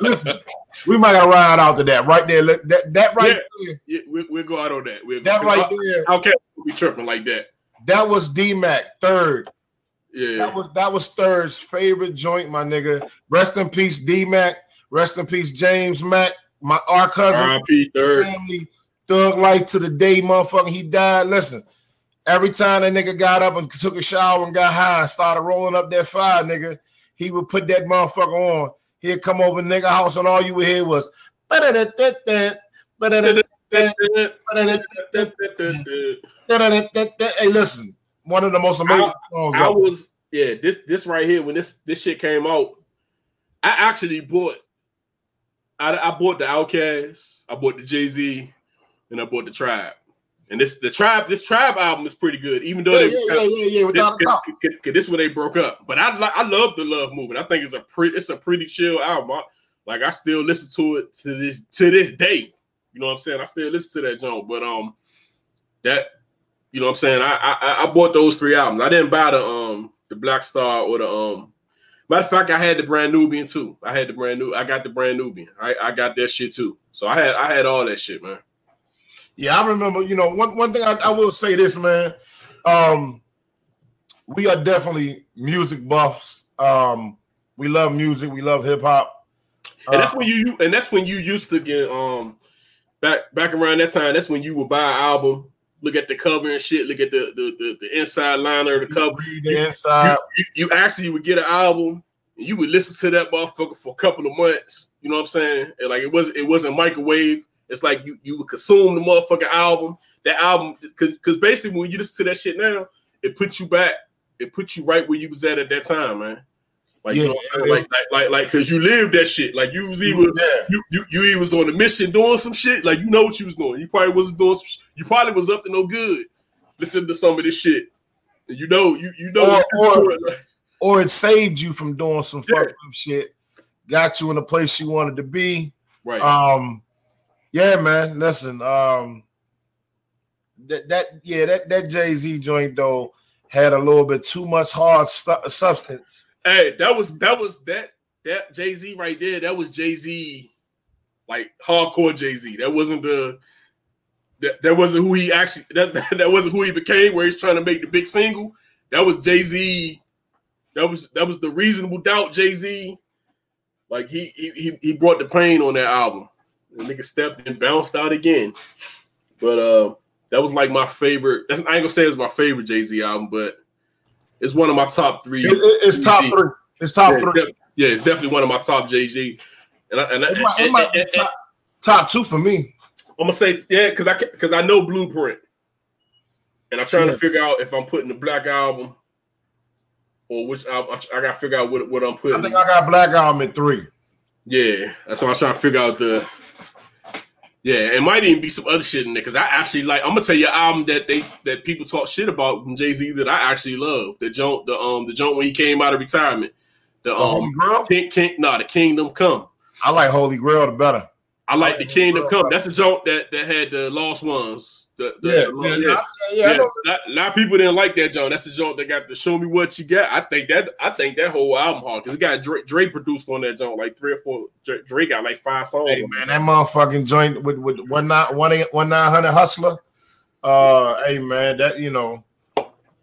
Listen, we might gotta ride out to that right there. That that right yeah. there, yeah, we, we'll go out on that. We'll, that right I, there, okay, we tripping like that. That was D-Mac third. Yeah. That was that was Third's favorite joint, my nigga. Rest in peace, D-Mac. Rest in peace, James Mac. My our cousin, R I P Third. Family, thug life to the day, motherfucker. He died. Listen, every time that nigga got up and took a shower and got high and started rolling up that fire, nigga, he would put that motherfucker on. He'd come over to nigga house and all you would hear was hey, listen. One of the most amazing I, songs. I ever. was, yeah, this this right here, when this this shit came out, I actually bought, I, I bought the OutKast, I bought the Jay-Z, and I bought the Tribe. And this the Tribe, this Tribe album is pretty good, even though yeah, they, yeah, yeah, yeah, yeah, without this, a doubt. Cause, cause, cause this when they broke up. But I I love the Love Movement. I think it's a pretty it's a pretty chill album. I, like I still listen to it to this to this day. You know what I'm saying? I still listen to that joint, but um, that. You know what I'm saying? I, I I bought those three albums. I didn't buy the um the Black Star or the um. Matter of fact, I had the Brand Nubian too. I had the brand new. I got the Brand Nubian. I I got that shit too. So I had I had all that shit, man. Yeah, I remember. You know, one one thing I, I will say this, man. Um, we are definitely music buffs. Um, we love music. We love hip hop. Uh, and that's when you and that's when you used to get um back back around that time. That's when you would buy an album. Look at the cover and shit. Look at the the, the, the inside liner of the cover. The inside. You, you, you actually would get an album and you would listen to that motherfucker for a couple of months. You know what I'm saying? And like it was it wasn't microwave. It's like you, you would consume the motherfucking album. That album, cause cause basically when you listen to that shit now, it puts you back. It puts you right where you was at at that time, man. Like, yeah, you know, like, like, like, like, cause you lived that shit. Like you was even, yeah. you, you, you even was on a mission doing some shit. Like you know what you was doing. You probably wasn't doing. Some sh- you probably was up to no good. Listen to some of this shit. And you know, you you know, or, or, or it saved you from doing some yeah. fucked up shit. Got you in the place you wanted to be. Right. Um. Yeah, man. Listen. Um. That that yeah that that Jay-Z joint though had a little bit too much hard stu- substance. Hey, that was that was that that Jay-Z right there. That was Jay-Z, like hardcore Jay-Z. That wasn't the that, that wasn't who he actually that, that wasn't who he became where he's trying to make the big single. That was Jay-Z. That was that was the Reasonable Doubt Jay-Z. Like he he he brought the pain on that album. The nigga stepped and bounced out again. But uh that was like my favorite. That's, I ain't gonna say it's my favorite Jay-Z album, but it's one of my top three. It, it, it's Jay-Z. top three. It's top yeah, three. It's def- yeah, it's definitely one of my top Jay-Z. And I, and, I, it might, and, it might and, be top, top two for me. I'm gonna say yeah, because I because I know Blueprint, and I'm trying yeah. to figure out if I'm putting the Black Album or which album. I, I gotta figure out what, what I'm putting. I think I got Black Album at three. Yeah, that's why I'm trying to figure out the. Yeah, it might even be some other shit in there because I actually like. I'm gonna tell you an album that they that people talk shit about from Jay-Z that I actually love. The joint, the um, the joint when he came out of retirement. The, the um, Holy Grail? King, King, nah, the Kingdom Come. I like Holy Grail the better. I like the Kingdom Come. That's a joke that, that had the Lost Ones. The, the, yeah, the Lost, yeah, yeah, yeah. yeah. A lot of people didn't like that joke. That's the joke that got the "Show Me What You Got." I think that I think that whole album hard because it got Dre, Dre produced on that joke, like three or four. Dre got like five songs. Hey man, that motherfucking joint with with one nine one eight one nine hundred Hustler. Uh, hey man, that you know,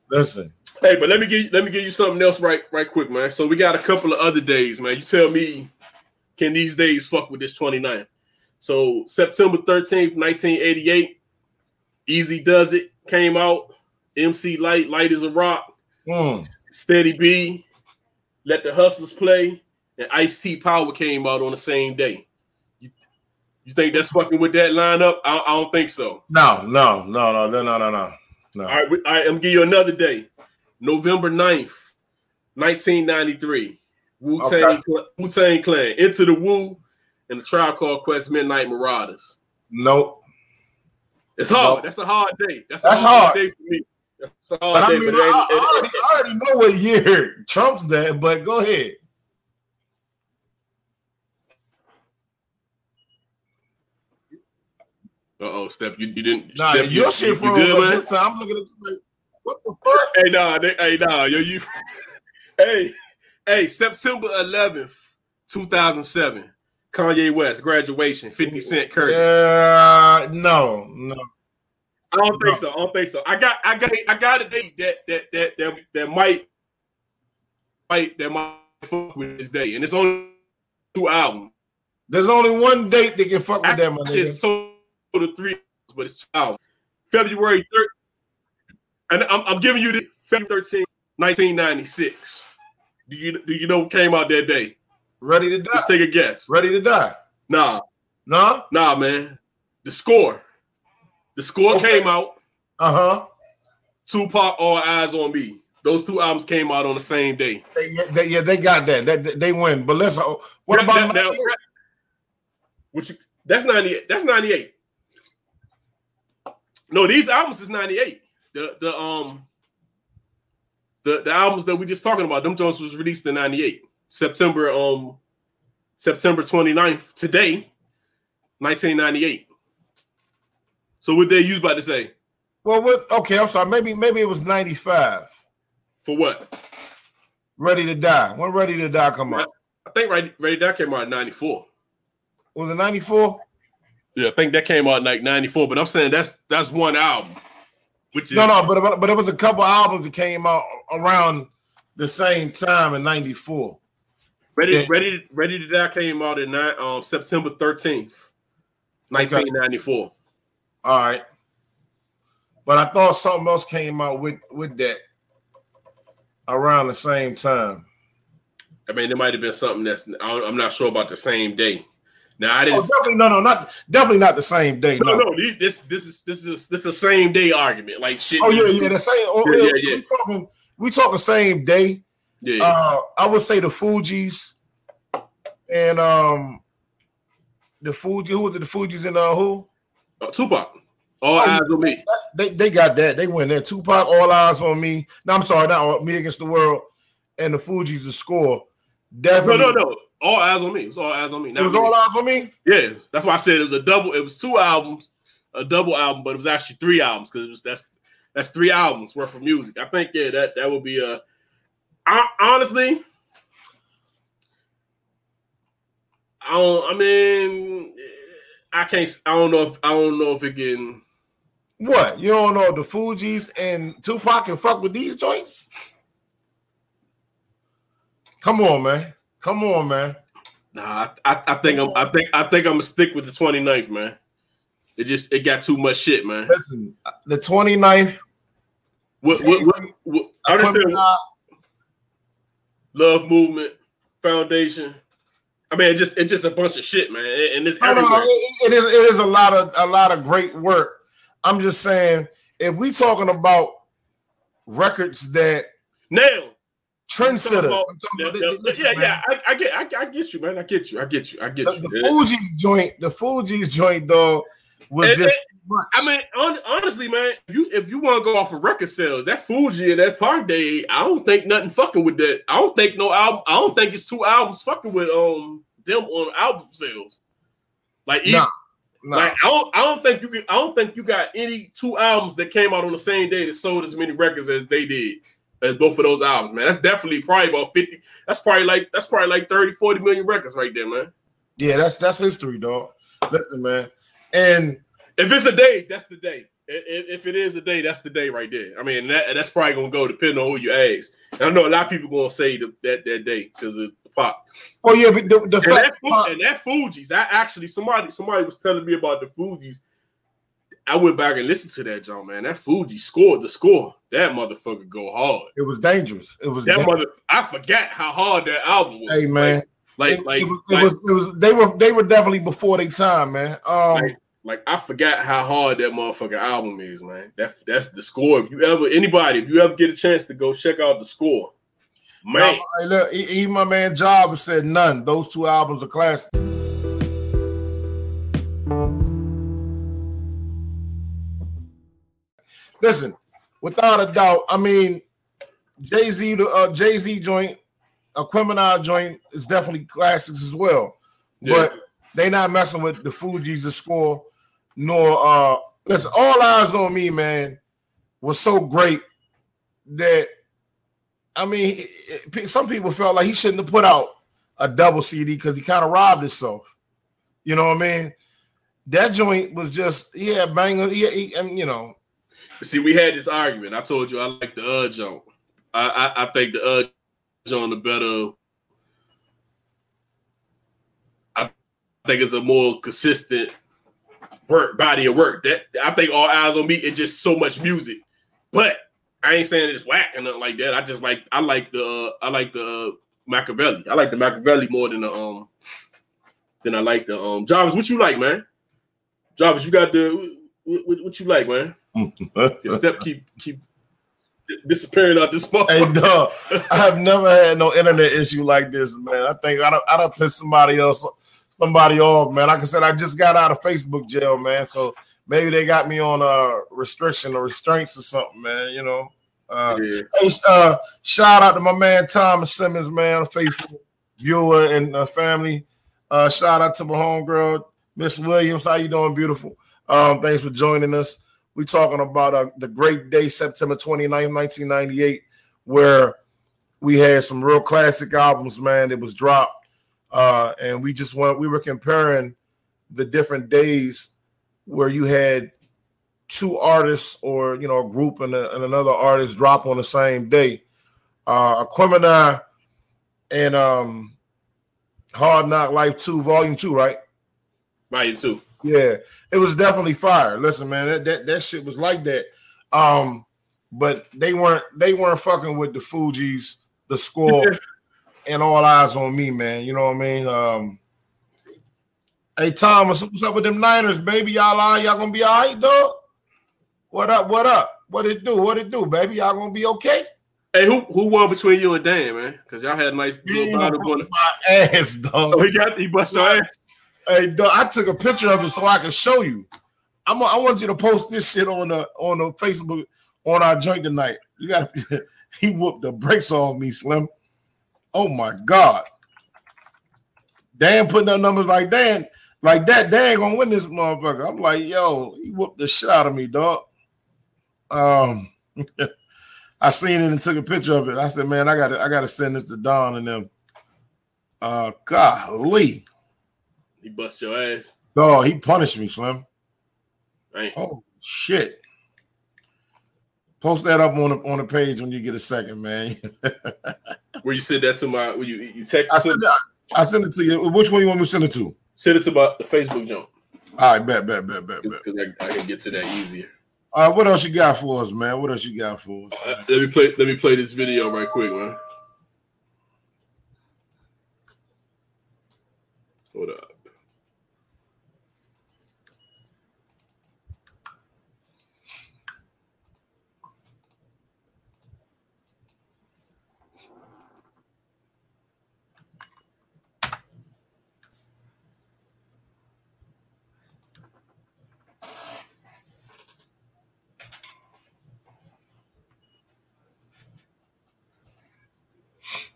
listen. Hey, but let me give let me give you something else right right quick, man. So we got a couple of other days, man. You tell me, can these days fuck with this twenty-ninth? So September thirteenth, nineteen eighty-eight, Easy Does It came out. M C Light, Light is a Rock. Mm. Steady B, Let the Hustlers Play, and Ice-T Power came out on the same day. You, you think that's fucking with that lineup? I, I don't think so. No, no, no, no, no, no, no, no. All right, all right, I'm gonna give you another day. November ninth, nineteen ninety-three, Wu-Tang, okay. Wu-Tang Clan, Into the Wu, and the Tribe Called Quest, Midnight Marauders. Nope. It's hard. Nope. That's a hard day. That's a That's hard, hard day for me. That's a hard but day I mean, for me. I, I, already, I already know what year Trump's that, but go ahead. Uh-oh, Step, you, you didn't. Nah, Step, your you, shit you, froze you good, up this time. I'm looking at you like, what the fuck? Hey, nah, they, hey, nah. Yo, you, hey, hey, September eleventh, two thousand seven. Kanye West, Graduation, fifty Cent, Curtis. Yeah, uh, no, no. I don't think no. so. I don't think so. I got, I got, I got a date that that that that that might, might that might fuck with this day, and it's only two albums. There's only one date that can fuck with that, my nigga. It's so the three, but it's two albums. February third, and I'm, I'm giving you the February thirteenth, nineteen ninety-six. Do you do you know what came out that day? Ready to Die. Let's take a guess. Ready to Die. Nah. Nah? Nah, man. The Score. The Score okay. came out. Uh-huh. Tupac, All Eyes on Me. Those two albums came out on the same day. They, they, yeah, they got that. They, they win. But listen, what that, about that, that, what you, that's ninety-eight. That's ninety-eight. No, these albums is ninety-eight. The the um the, the albums that we just talking about, them Jones was released in ninety-eight. September um September twenty-ninth, today, nineteen ninety-eight. So what day you was about to say? Well, what okay, I'm sorry. Maybe maybe it was ninety-five. For what? Ready to Die. When Ready to Die come out? I think Ready, Ready to Die came out in ninety-four. Was it ninety-four? Yeah, I think that came out in like ninety-four, but I'm saying that's that's one album. Which is No, no, but but it was a couple albums that came out around the same time in ninety-four. Ready, yeah. ready, ready to Die came out in um, September thirteenth, nineteen ninety-four. Okay. All right, but I thought something else came out with, with that around the same time. I mean, there might have been something that's I don't, I'm not sure about the same day. Now I didn't. Oh, definitely, no, no, not definitely not the same day. No, no, no this this is this is this is a same day argument, like shit. Oh yeah, yeah, the same. Oh, yeah, yeah, yeah. We talking, we talking same day. Yeah, uh, I would say the Fugees and um, the Fugees. Who was it? The Fugees and uh, who? Uh, Tupac. All oh, Eyes on Me. They they got that. They win that. Tupac. All Eyes on Me. No, I'm sorry. Not all, Me Against the World. And the Fugees. The Score. Definitely. No, no, no. All Eyes on Me. It was All Eyes on Me. Not it was me. All Eyes on Me. Yeah, that's why I said it was a double. It was two albums, a double album, but it was actually three albums because it was that's that's three albums worth of music. I think yeah, that that would be a. I, honestly, I don't. I mean, I can't. I don't know if I don't know if it can. What you don't know the Fugees and Tupac can fuck with these joints? Come on, man. Come on, man. Nah, I, I, I think I'm. I think I think I'm gonna stick with the twenty-ninth, man. It just it got too much shit, man. Listen, the twenty-ninth. What what what? what I understand. Love Movement Foundation. I mean, it just it's just a bunch of shit, man. And it's everywhere. No, no, it, it is it is a lot of a lot of great work. I'm just saying, if we talking about records that now trendsetters, yeah, yeah, I, I get, I, I get you, man. I get you, I get you, I get the, you. The Fugees joint, the Fugees joint, though, was and, just. And, much. I mean, on, honestly, man, if you if you want to go off of record sales, that Fuji and that Park Day, I don't think nothing fucking with that. I don't think no album. I don't think it's two albums fucking with um them on album sales. Like, nah, nah. like I don't I don't think you can. I don't think you got any two albums that came out on the same day that sold as many records as they did as both of those albums, man. That's definitely probably about fifty. That's probably like that's probably like thirty, forty million records right there, man. Yeah, that's that's history, dog. Listen, man, and. If it's a day, that's the day. If it is a day, that's the day right there. I mean, that, that's probably going to go depending on who you ask. And I know a lot of people going to say the, that that day because of the pop. Oh, yeah. But the, the and, fact, that, pop. and that Fugees, I actually, somebody somebody was telling me about the Fugees. I went back and listened to that, John, man. That Fugees scored the score. That motherfucker go hard. It was dangerous. It was that dangerous. mother. I forgot how hard that album was. Hey, man. Like, it, like, it, was, like, it, was, it was, they were, they were definitely before their time, man. Um, like, Like I forgot how hard that motherfucking album is, man. That that's the score. If you ever anybody, if you ever get a chance to go check out the score, man. Now, look, even my man Jarvis said none. Those two albums are classic. Listen, without a doubt, I mean, Jay-Z the uh, Jay-Z joint, Aquemini joint is definitely classics as well, yeah. But they not messing with the Fugees, The Score. Nor uh listen, All Eyes on Me, man, was so great that I mean it, it, some people felt like he shouldn't have put out a double C D because he kind of robbed himself. You know what I mean? That joint was just yeah, banger. Yeah, he, and you know. See, we had this argument. I told you I like the uh joint. I, I I think the uh joint the better. I think it's a more consistent work, body of work. That I think All Eyes on Me is just so much music, but I ain't saying it's whack or nothing like that. I just like I like the uh, I like the uh, Machiavelli. I like the Machiavelli more than the um than I like the um Jarvis. What you like, man? Jarvis, you got the what, what, what you like, man? Your step keep keep disappearing out this month. Hey, dog, I have never had no internet issue like this, man. I think I don't I don't piss somebody else off. Somebody off, man. Like I said, I just got out of Facebook jail, man. So maybe they got me on a uh, restriction or restraints or something, man. You know. Uh, yeah. hey, uh, shout out to my man Thomas Simmons, man, a faithful viewer and uh, family. Uh, shout out to my homegirl, Miss Williams. How you doing, beautiful? Um, thanks for joining us. We're talking about uh, the great day, September twenty-ninth, nineteen ninety-eight, where we had some real classic albums, man. That was dropped. Uh, and we just went, we were comparing the different days where you had two artists or, you know, a group and, a, and another artist drop on the same day. Uh, Aquemini and um, Hard Knock Life two, Volume two, right? Volume two. Yeah, it was definitely fire. Listen, man, that, that, that shit was like that. Um, but they weren't, they weren't fucking with the Fugees, The Score. And All Eyes on Me, man. You know what I mean? Um, hey, Thomas, what's up with them Niners, baby? Y'all lying? Y'all gonna be all right, dog? What up? What up? What it do? What it do, baby? Y'all gonna be okay? Hey, who who won between you and Dan, man? Because y'all had a nice little battle going. My ass, dog. Oh, he got he bust your ass. Hey, dog, I took a picture of it so I can show you. I'm a, I want you to post this shit on the on the Facebook on our joint tonight. You got he whooped the brakes off me, Slim. Oh my God! Dan putting up numbers like Dan, like that. Dan gonna win this motherfucker. I'm like, yo, he whooped the shit out of me, dog. Um, I seen it and took a picture of it. I said, man, I got to, I got to send this to Don and them. Uh, golly, he bust your ass. No, he punished me, Slim. Dang. Oh shit! Post that up on the on the page when you get a second, man. Where you said that to my, where you you text? I sent it. I sent it to you. Which one you want me to send it to? Send it to my the Facebook jump. All right, bet, bet, bet, bet, bet. Because I, I can get to that easier. All right, what else you got for us, man? What else you got for us? Right, let me play. Let me play this video right quick, man. Hold up.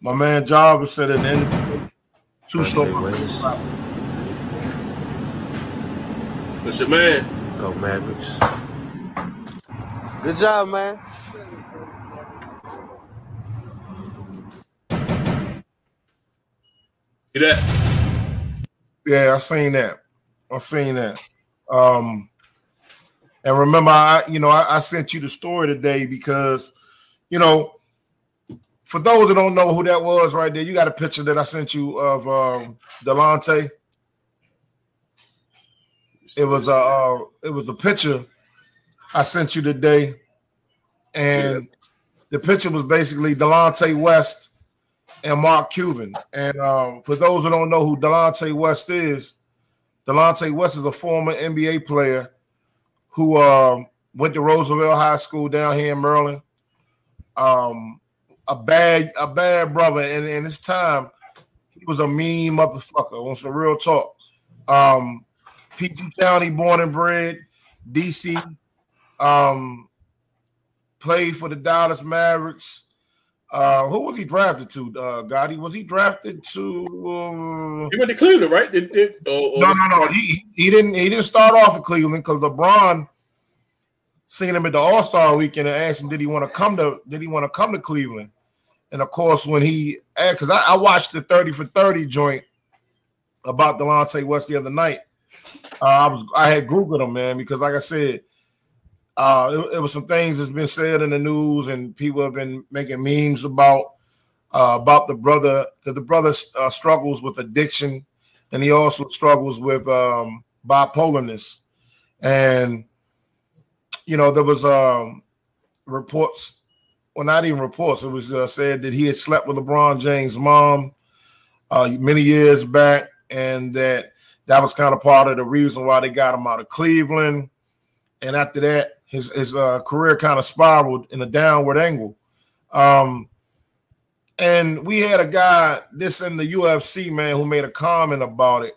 My man Jarvis said at the end of the day, too short. That's your man. Go Mavericks. Good job, man. See that? Yeah, I seen that. I seen that. Um, and remember, I you know I, I sent you the story today because you know. For those who don't know who that was right there, you got a picture that I sent you of um, Delonte. It was a uh, it was a picture I sent you today, and yeah. The picture was basically Delonte West and Mark Cuban. And um, for those who don't know who Delonte West is, Delonte West is a former N B A player who um, went to Roosevelt High School down here in Maryland. Um, A bad, a bad brother, and in his time, he was a mean motherfucker. On some real talk, um, P G County, born and bred, D C, um, played for the Dallas Mavericks. Uh, who was he drafted to? Uh, Gotti, was he drafted to? Uh... He went to Cleveland, right? Did, did, or, or... No, no, no. He he didn't he didn't start off at Cleveland because LeBron seen him at the All-Star Weekend and asked him, did he want to come to? Did he want to come to Cleveland? And of course, when he asked, because I, I watched the thirty for thirty joint about Delonte West the other night, uh, I was I had Googled him, man, because like I said, uh, it, it was some things that's been said in the news, and people have been making memes about uh, about the brother, because the brother uh, struggles with addiction, and he also struggles with um, bipolarness, and you know, there was um, reports, well, not even reports. It was uh, said that he had slept with LeBron James' mom uh, many years back, and that that was kind of part of the reason why they got him out of Cleveland. And after that, his his uh, career kind of spiraled in a downward angle. Um, and we had a guy, this in the U F C, man, who made a comment about it.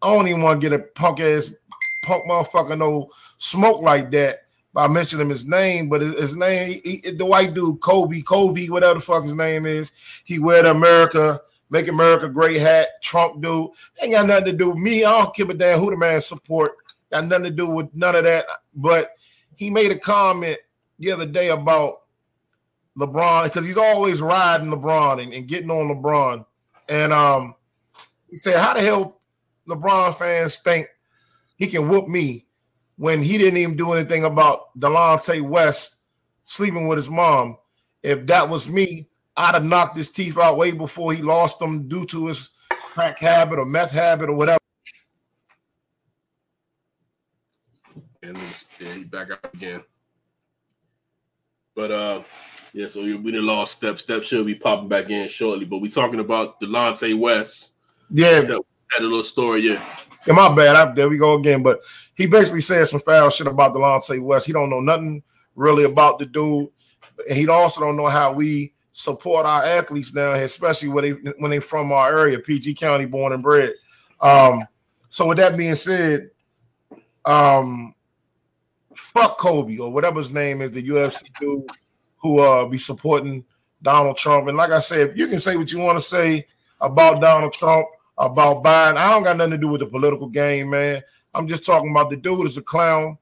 I don't even want to get a punk-ass punk motherfucker no smoke like that. I mentioned him his name, but his name, he, the white dude, Kobe, Kobe, whatever the fuck his name is, he wear the America, Make America Great hat, Trump dude. Ain't got nothing to do with me. I don't give a damn who the man support. Got nothing to do with none of that. But he made a comment the other day about LeBron, because he's always riding LeBron and, and getting on LeBron. And um, he said, how the hell LeBron fans think he can whoop me when he didn't even do anything about Delonte West sleeping with his mom. If that was me, I'd have knocked his teeth out way before he lost them due to his crack habit or meth habit or whatever. And yeah, he back out again. But uh, yeah, so we didn't lost Step. Step should be popping back in shortly. But we talking about Delonte West. Yeah, Step had a little story. Yeah. Yeah, my bad. I, there we go again. But he basically said some foul shit about Delonte West. He don't know nothing really about the dude. And he also don't know how we support our athletes down here, especially when they when they from our area, P G County, born and bred. Um, so with that being said, um, fuck Kobe or whatever his name is, the U F C dude who uh, be supporting Donald Trump. And like I said, you can say what you want to say about Donald Trump, about Biden. I don't got nothing to do with the political game, man. I'm just talking about the dude is a clown.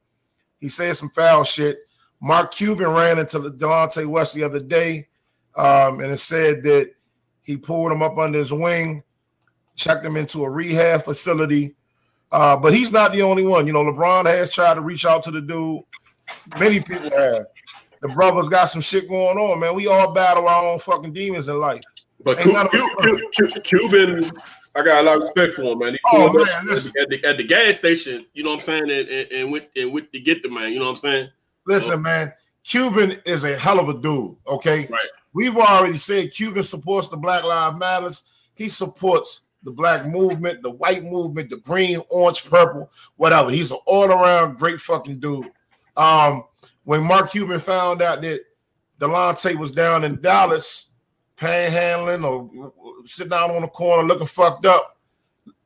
He said some foul shit. Mark Cuban ran into Delonte West the other day, um, and it said that he pulled him up under his wing, checked him into a rehab facility. Uh, but he's not the only one. You know, LeBron has tried to reach out to the dude. Many people have. The brothers got some shit going on, man. We all battle our own fucking demons in life. But Cu- Cu- Cu- Cuban I got a lot of respect for him, man. He oh, man at, the, at the gas station, you know what I'm saying, and, and, and with and with to get the man, you know what I'm saying. Listen, so, man, Cuban is a hell of a dude. Okay, right. We've already said Cuban supports the Black Lives Matters. He supports the Black movement, the white movement, the green, orange, purple, whatever. He's an all-around great fucking dude. Um, when Mark Cuban found out that Delonte was down in Dallas, panhandling or sitting out on the corner looking fucked up,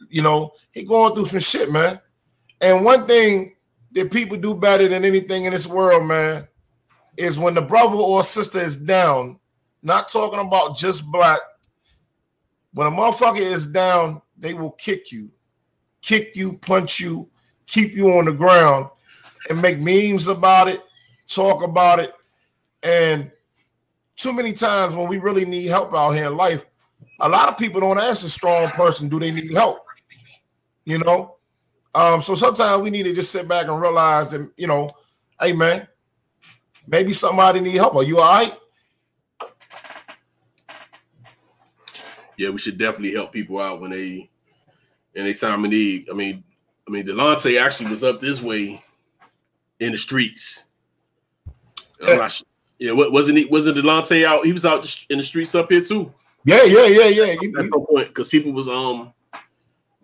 you know, he going through some shit, man. And one thing that people do better than anything in this world, man, is when the brother or sister is down, not talking about just black, when a motherfucker is down, they will kick you, kick you, punch you, keep you on the ground, and make memes about it, talk about it. And too many times when we really need help out here in life, a lot of people don't ask a strong person, do they need help? You know? Um, so sometimes we need to just sit back and realize that, you know, hey, man, maybe somebody need help. Are you all right? Yeah, we should definitely help people out when they in their time of need. I mean, I mean, Delonte actually was up this way in the streets. And I'm not sure. Yeah, wasn't he? Wasn't Delonte out? He was out in the streets up here too. Yeah, yeah, yeah, yeah. That's no point because people was um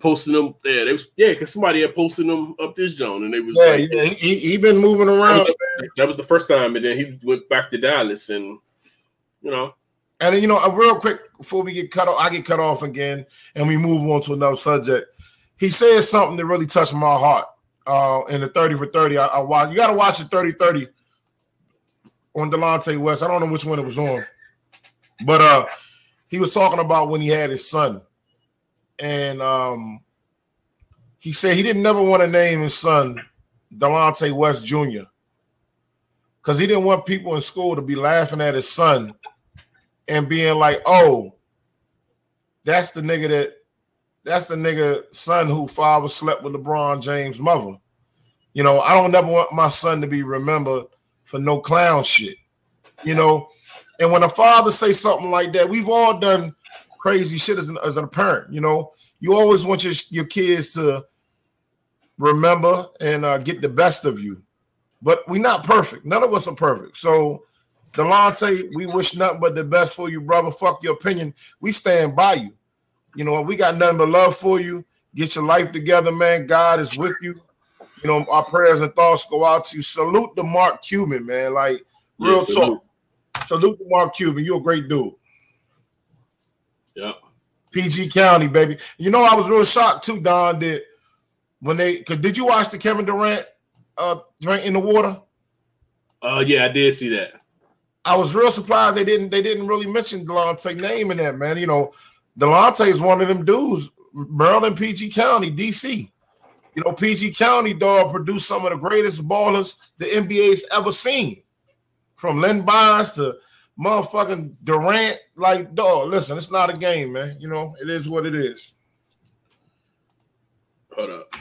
posting them. Yeah, they was yeah because somebody had posted them up this zone and they was yeah, like, yeah. He, he been moving around. That was, that was the first time, and then he went back to Dallas, and you know. And then, you know, real quick before we get cut off, I get cut off again, and we move on to another subject. He says something that really touched my heart. Uh, in the thirty for thirty, I, I watch. You got to watch the thirty thirty. On Delonte West. I don't know which one it was on. But uh, he was talking about when he had his son. And um, he said he didn't never want to name his son Delonte West Junior because he didn't want people in school to be laughing at his son and being like, oh, that's the nigga that, that's the nigga son who father slept with LeBron James' mother. You know, I don't never want my son to be remembered for no clown shit, you know. And when a father say something like that, we've all done crazy shit as an, as a parent, you know. You always want your, your kids to remember and uh, get the best of you. But we're not perfect. None of us are perfect. So, Delonte, we wish nothing but the best for you, brother. Fuck your opinion. We stand by you. You know, we got nothing but love for you. Get your life together, man. God is with you. You know, our prayers and thoughts go out to you. Salute to Mark Cuban, man. Like, real yeah, salute. talk. Salute to Mark Cuban. You're a great dude. Yeah. P G County, baby. You know, I was real shocked, too, Don, that when they – 'cause did you watch the Kevin Durant uh, drink in the water? Uh, yeah, I did see that. I was real surprised they didn't they didn't really mention Delonte's name in that, man. You know, Delonte is one of them dudes. Maryland, P G County, D C You know, P G County, dog, produced some of the greatest ballers the N B A's ever seen. From Len Barnes to motherfucking Durant. Like, dog, listen, it's not a game, man. You know, it is what it is. Hold up.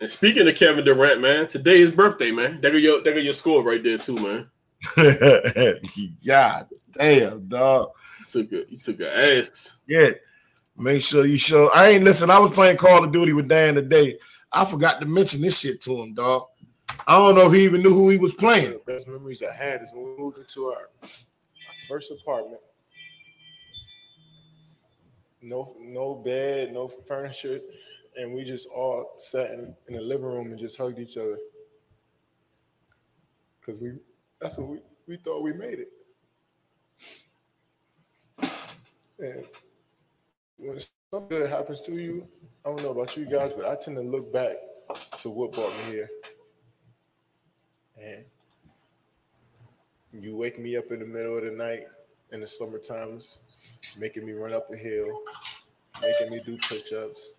And speaking of Kevin Durant, man, today is birthday, man. They got your, they got your score right there, too, man. God damn, dog. You took a, you took a ass. Yeah. Make sure you show. I ain't, listen, I was playing Call of Duty with Dan today. I forgot to mention this shit to him, dog. I don't know if he even knew who he was playing. The best memories I had is when we moved into our first apartment. No, no bed, no furniture, and we just all sat in, in the living room and just hugged each other because we—that's what we, we thought we made it. And when something good happens to you, I don't know about you guys, but I tend to look back to what brought me here. And you wake me up in the middle of the night in the summer times, making me run up a hill, making me do push-ups,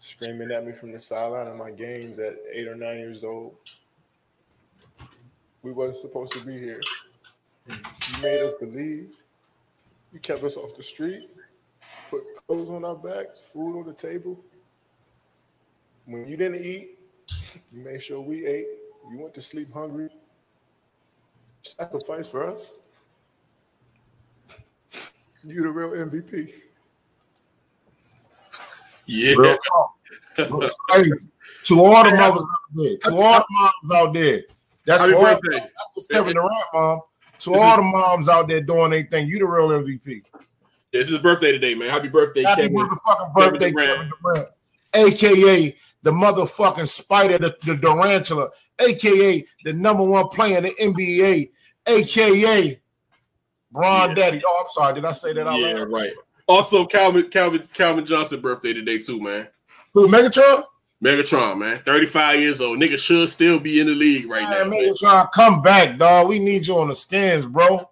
screaming at me from the sideline of my games at eight or nine years old. We wasn't supposed to be here. You made us believe. You kept us off the street. Put clothes on our backs, food on the table. When you didn't eat, you made sure we ate. You went to sleep hungry. Sacrifice for us. You the real M V P. Yeah. Real talk. Real talk. To all the mothers out there. To all the moms out there. That's all. That's what's Kevin Durant, mom. To all the moms out there doing their thing, you the real M V P. This is his birthday today, man. Happy birthday, Happy Kevin. Happy motherfucking birthday, Kevin Durant. Durant. A K A the motherfucking spider, the, the tarantula. A K A the number one player in the N B A. A K A Bron yeah. Daddy. Oh, I'm sorry. Did I say that out loud? Yeah, right. Also, Calvin Calvin Calvin Johnson birthday today too, man. Who, Megatron? Megatron, man. thirty-five years old. Nigga should still be in the league right man, now. Megatron, man. Come back, dog. We need you on the stands, bro.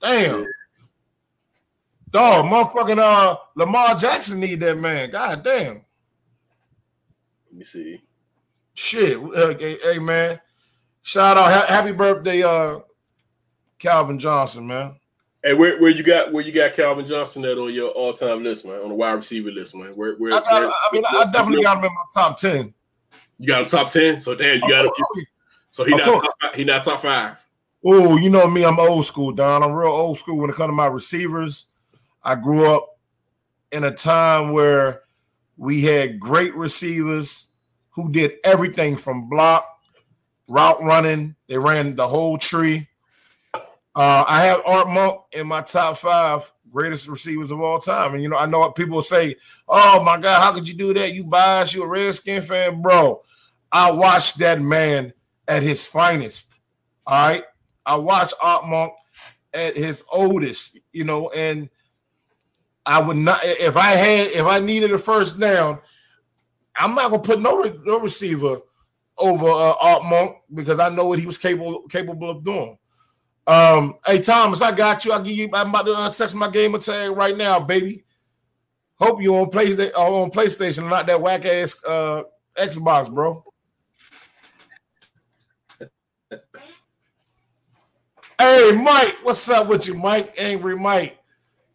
Damn. Yeah. Dog, motherfucking uh, Lamar Jackson need that man. God damn. Let me see. Shit. Hey, hey man. Shout out. Ha- happy birthday, uh, Calvin Johnson, man. Hey, where, where you got where you got Calvin Johnson at on your all time list, man? On the wide receiver list, man. Where, where, I, got, where I mean, where, I definitely where, got him in my top ten. You got him top ten, so damn, you of got him. Course. So he of not top, he not top five. Oh, you know me, I'm old school, Don. I'm real old school when it comes to my receivers. I grew up in a time where we had great receivers who did everything from block, route running. They ran the whole tree. Uh, I have Art Monk in my top five greatest receivers of all time. And, you know, I know people will say, oh, my God, how could you do that? You biased, you a Redskin fan. Bro, I watched that man at his finest, all right? I watched Art Monk at his oldest, you know, and I would not – if I had – if I needed a first down, I'm not going to put no, re- no receiver over uh, Art Monk because I know what he was capable capable of doing. Um, hey, Thomas, I got you. I give you. I'm about to uh, text my gamer tag right now, baby. Hope you on PlayStation, uh, on PlayStation, not that whack ass uh, Xbox, bro. Hey, Mike, what's up with you, Mike? Angry Mike.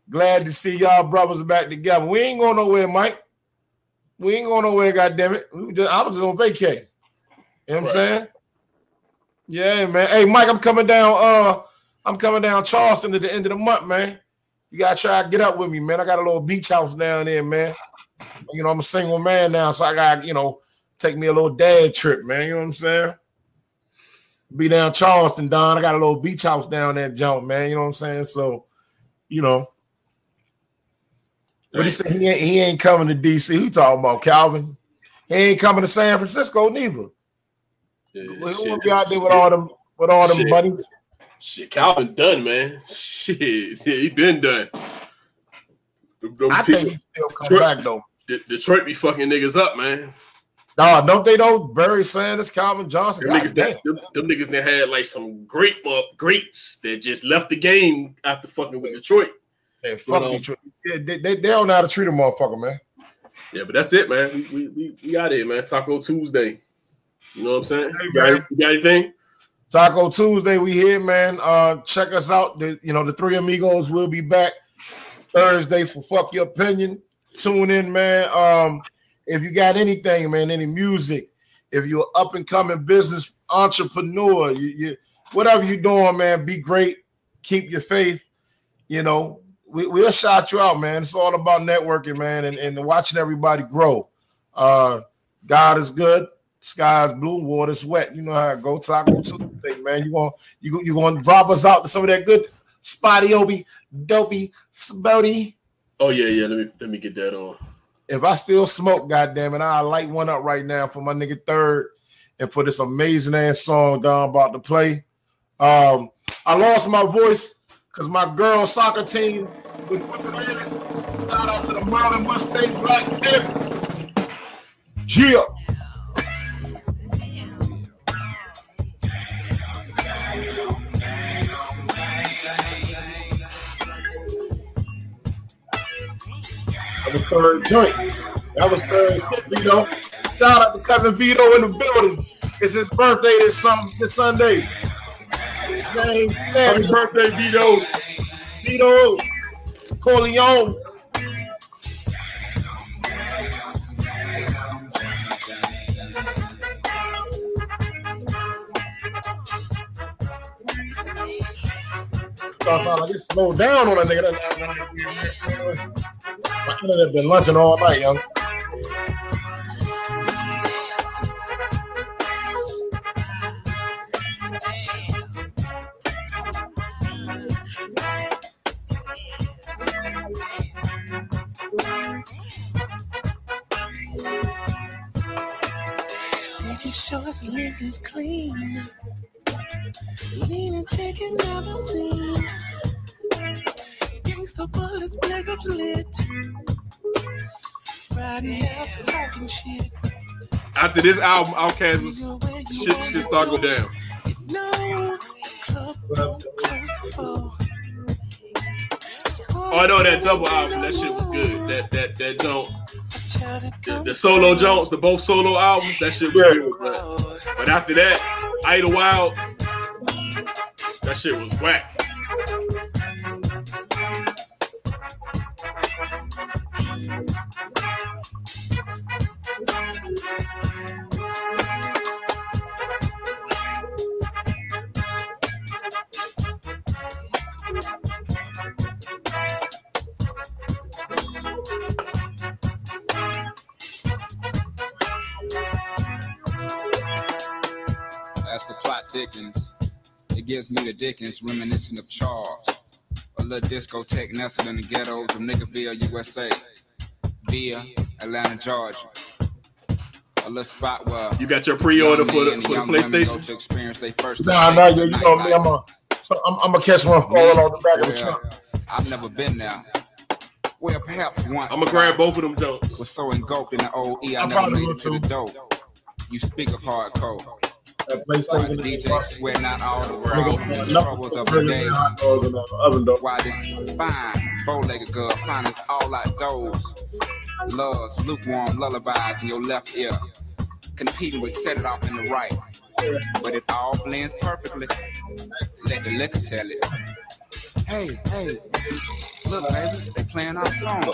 Glad to see y'all brothers back together. We ain't going nowhere, Mike. We ain't going nowhere. Goddamn it, we just, I was just on vacay. You know what I'm right. saying? Yeah, man. Hey, Mike, I'm coming down. Uh, I'm coming down Charleston at the end of the month, man. You gotta try to get up with me, man. I got a little beach house down there, man. You know, I'm a single man now, so I got, you know, take me a little dad trip, man. You know what I'm saying? Be down Charleston, Don. I got a little beach house down that jump, man. You know what I'm saying? So, you know, but he said he ain't, he ain't coming to D C. Who talking about Calvin? He ain't coming to San Francisco neither. Yeah, we will be out there with all them, with all them shit. buddies. Shit, Calvin done, man. Shit, yeah, he been done. Them, them I people, think he still come Detroit, back though. D- Detroit be fucking niggas up, man. Nah, don't they know Barry Sanders, Calvin Johnson? Them niggas, that, them, them niggas that had like some great uh, greats that just left the game after fucking with Detroit. Hey, fuck but, um, Detroit. Yeah, they, they, they don't know how to treat a motherfucker, man. Yeah, but that's it, man. We we we, we out here, man. Taco Tuesday. You know what I'm saying? Hey, you, got, you got anything? Taco Tuesday, we here, man. Uh, check us out. The, you know, the Three Amigos will be back Thursday for Fuck Your Opinion. Tune in, man. Um, if you got anything, man, any music, if you're up and coming business entrepreneur, you, you, whatever you're doing, man, be great. Keep your faith. You know, we, we'll shout you out, man. It's all about networking, man, and, and watching everybody grow. Uh, God is good. Sky's blue, water's wet. You know how it go. Taco Tuesday, man. You gonna you you gonna drop us out to some of that good spotty obi dopey smelly. Oh yeah, yeah. Let me let me get that on. If I still smoke, goddamn it, I light one up right now for my nigga Third and for this amazing ass song that I'm about to play. Um, I lost my voice because my girl soccer team. Shout out to the Marlin Mustang Black Panther. Yeah. That was Third joint. That was Third shit, Vito. Shout out to cousin Vito in the building. It's his birthday this some this Sunday. Happy, Happy birthday, Vito. Vito Corleone. Sound like it's slowed down on that nigga. My internet been lunching all night, young. shorts, niggas clean. Leaning chicken never seen. Gangsta bullets, black up lit. Riding out, talking shit. After this album, OutKast was shit, shit started to go down. No, club don't close to four. Oh, I know that double album. That shit was good. That that that jump, the, the solo jumps, the both solo albums. That shit was good. But, but after that, Idlewild. That shit was whack. As the plot thickens, it gives me the Dickens, reminiscent of Charles. A little discotheque nestled in the ghettos of Niggerville, U S A, via Atlanta, Georgia. A little spot where you got your pre-order for the, for the PlayStation. To experience their first nah, nah, you know me. I'm a, so I'm, I'm a catch one falling off the back well, of the truck. I've never been there. Well, perhaps once. I'm gonna grab both of them jokes. Was so engulfed in the old E, I, I never made it to the dope. You speak of hardcore. D J swear not all the world the troubles of the day. Why this fine bow-legged girl finds all our those loves, lukewarm lullabies in your left ear, competing with set it off in the right, but it all blends perfectly. Let the liquor tell it. Hey, hey, look, baby, they playing our song.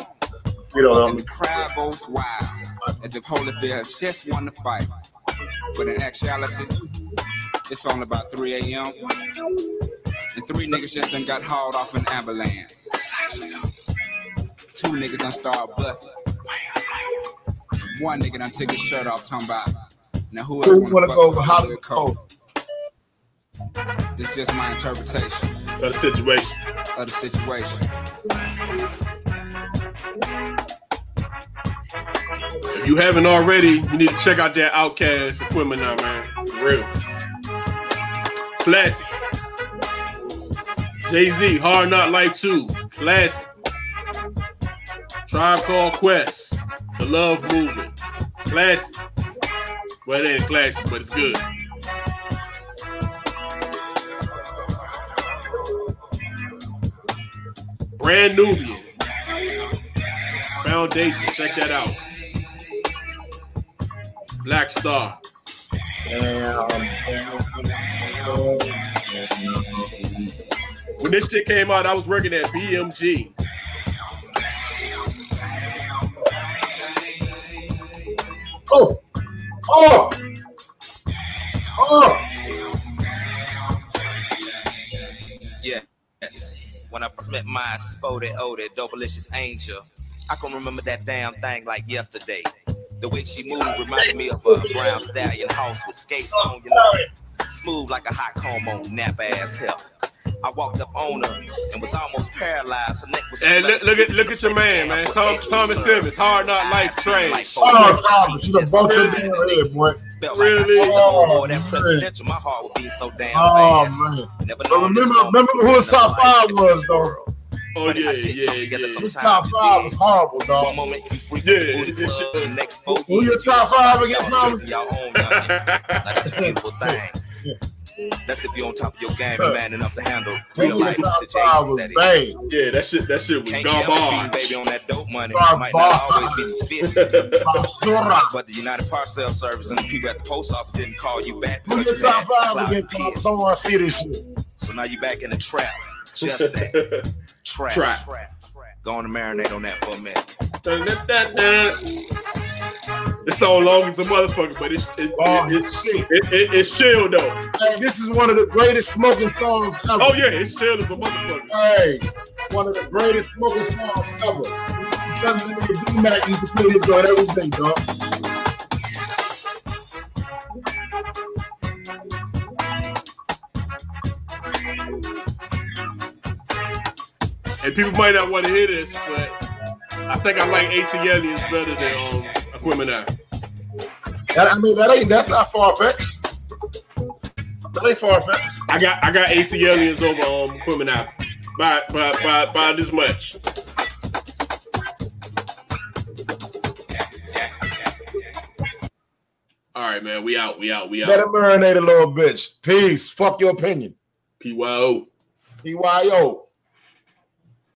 You don't know. And the crowd goes wild as if Holyfield has just won the fight. But in actuality, it's only about three a.m. and three niggas just done got hauled off an ambulance. Two niggas done started busting. One nigga done took his shirt off, talking about, now who else wanna go over Hollywood cold? It's just my interpretation of the situation. Of the situation. If you haven't already, you need to check out that OutKast equipment now, man. For real. Classic. Jay-Z, Hard Knock Life two. Classic. Tribe Called Quest. The Love Movement. Classic. Well, it ain't a classic, but it's good. Brand Nubian. Foundation. Check that out. Black Star. When this shit came out, I was working at B M G. Oh, oh, oh. Yes. When I first met my spotted, oded, dope-licious angel, I can remember that damn thing like yesterday. The way she moved reminded me of a brown stallion house with skates on, you know, smooth like a hot comb on nap ass hell. I walked up on her and was almost paralyzed. Her neck was hey, look, look at look at your man, man. Tom, Tommy Simmons, Hard Knock Life trash. Oh, Tommy, she's a bunch of head, boy. Felt really? Like oh, that presidential, my heart would be so damn oh, fast. Never know. Remember, remember who the top five was, though. Oh yeah, yeah, yeah. This top five was horrible, dog. One moment you freak yeah, the club, the next four. Who your top five against Thomas? Y'all own that's a beautiful thing. That's if you're on top of your game and man enough to handle real life situations. That is. Yeah, that shit, that shit was garbage. Baby, on that dope money might not always be sufficient. But the United Parcel Service and the people at the post office didn't call you back. Who your top five against Thomas? Don't want to see this shit. So now you back in the trap. Just that. Trap, trap, trap. Go on and marinate on that for a minute. Dun, dun, dun, dun. It's so long as a motherfucker, but it's it, oh, it, it's, shit. It, it, it's chill though. Hey, this is one of the greatest smoking songs ever. Oh yeah, it's chill as a motherfucker. Hey, one of the greatest smoking songs ever. Doesn't even do that. You can feel it doing everything, dog. And people might not want to hear this, but I think I like A C L is better than um, Aquemini. That, I mean, that ain't that's not far fetched. That ain't far fetched. I got I got A C L years over on um, equipment out by by by by this much. All right, man. We out. We out. We out. Let it marinate a little, bitch. Peace. Fuck your opinion. P Y O. P Y O.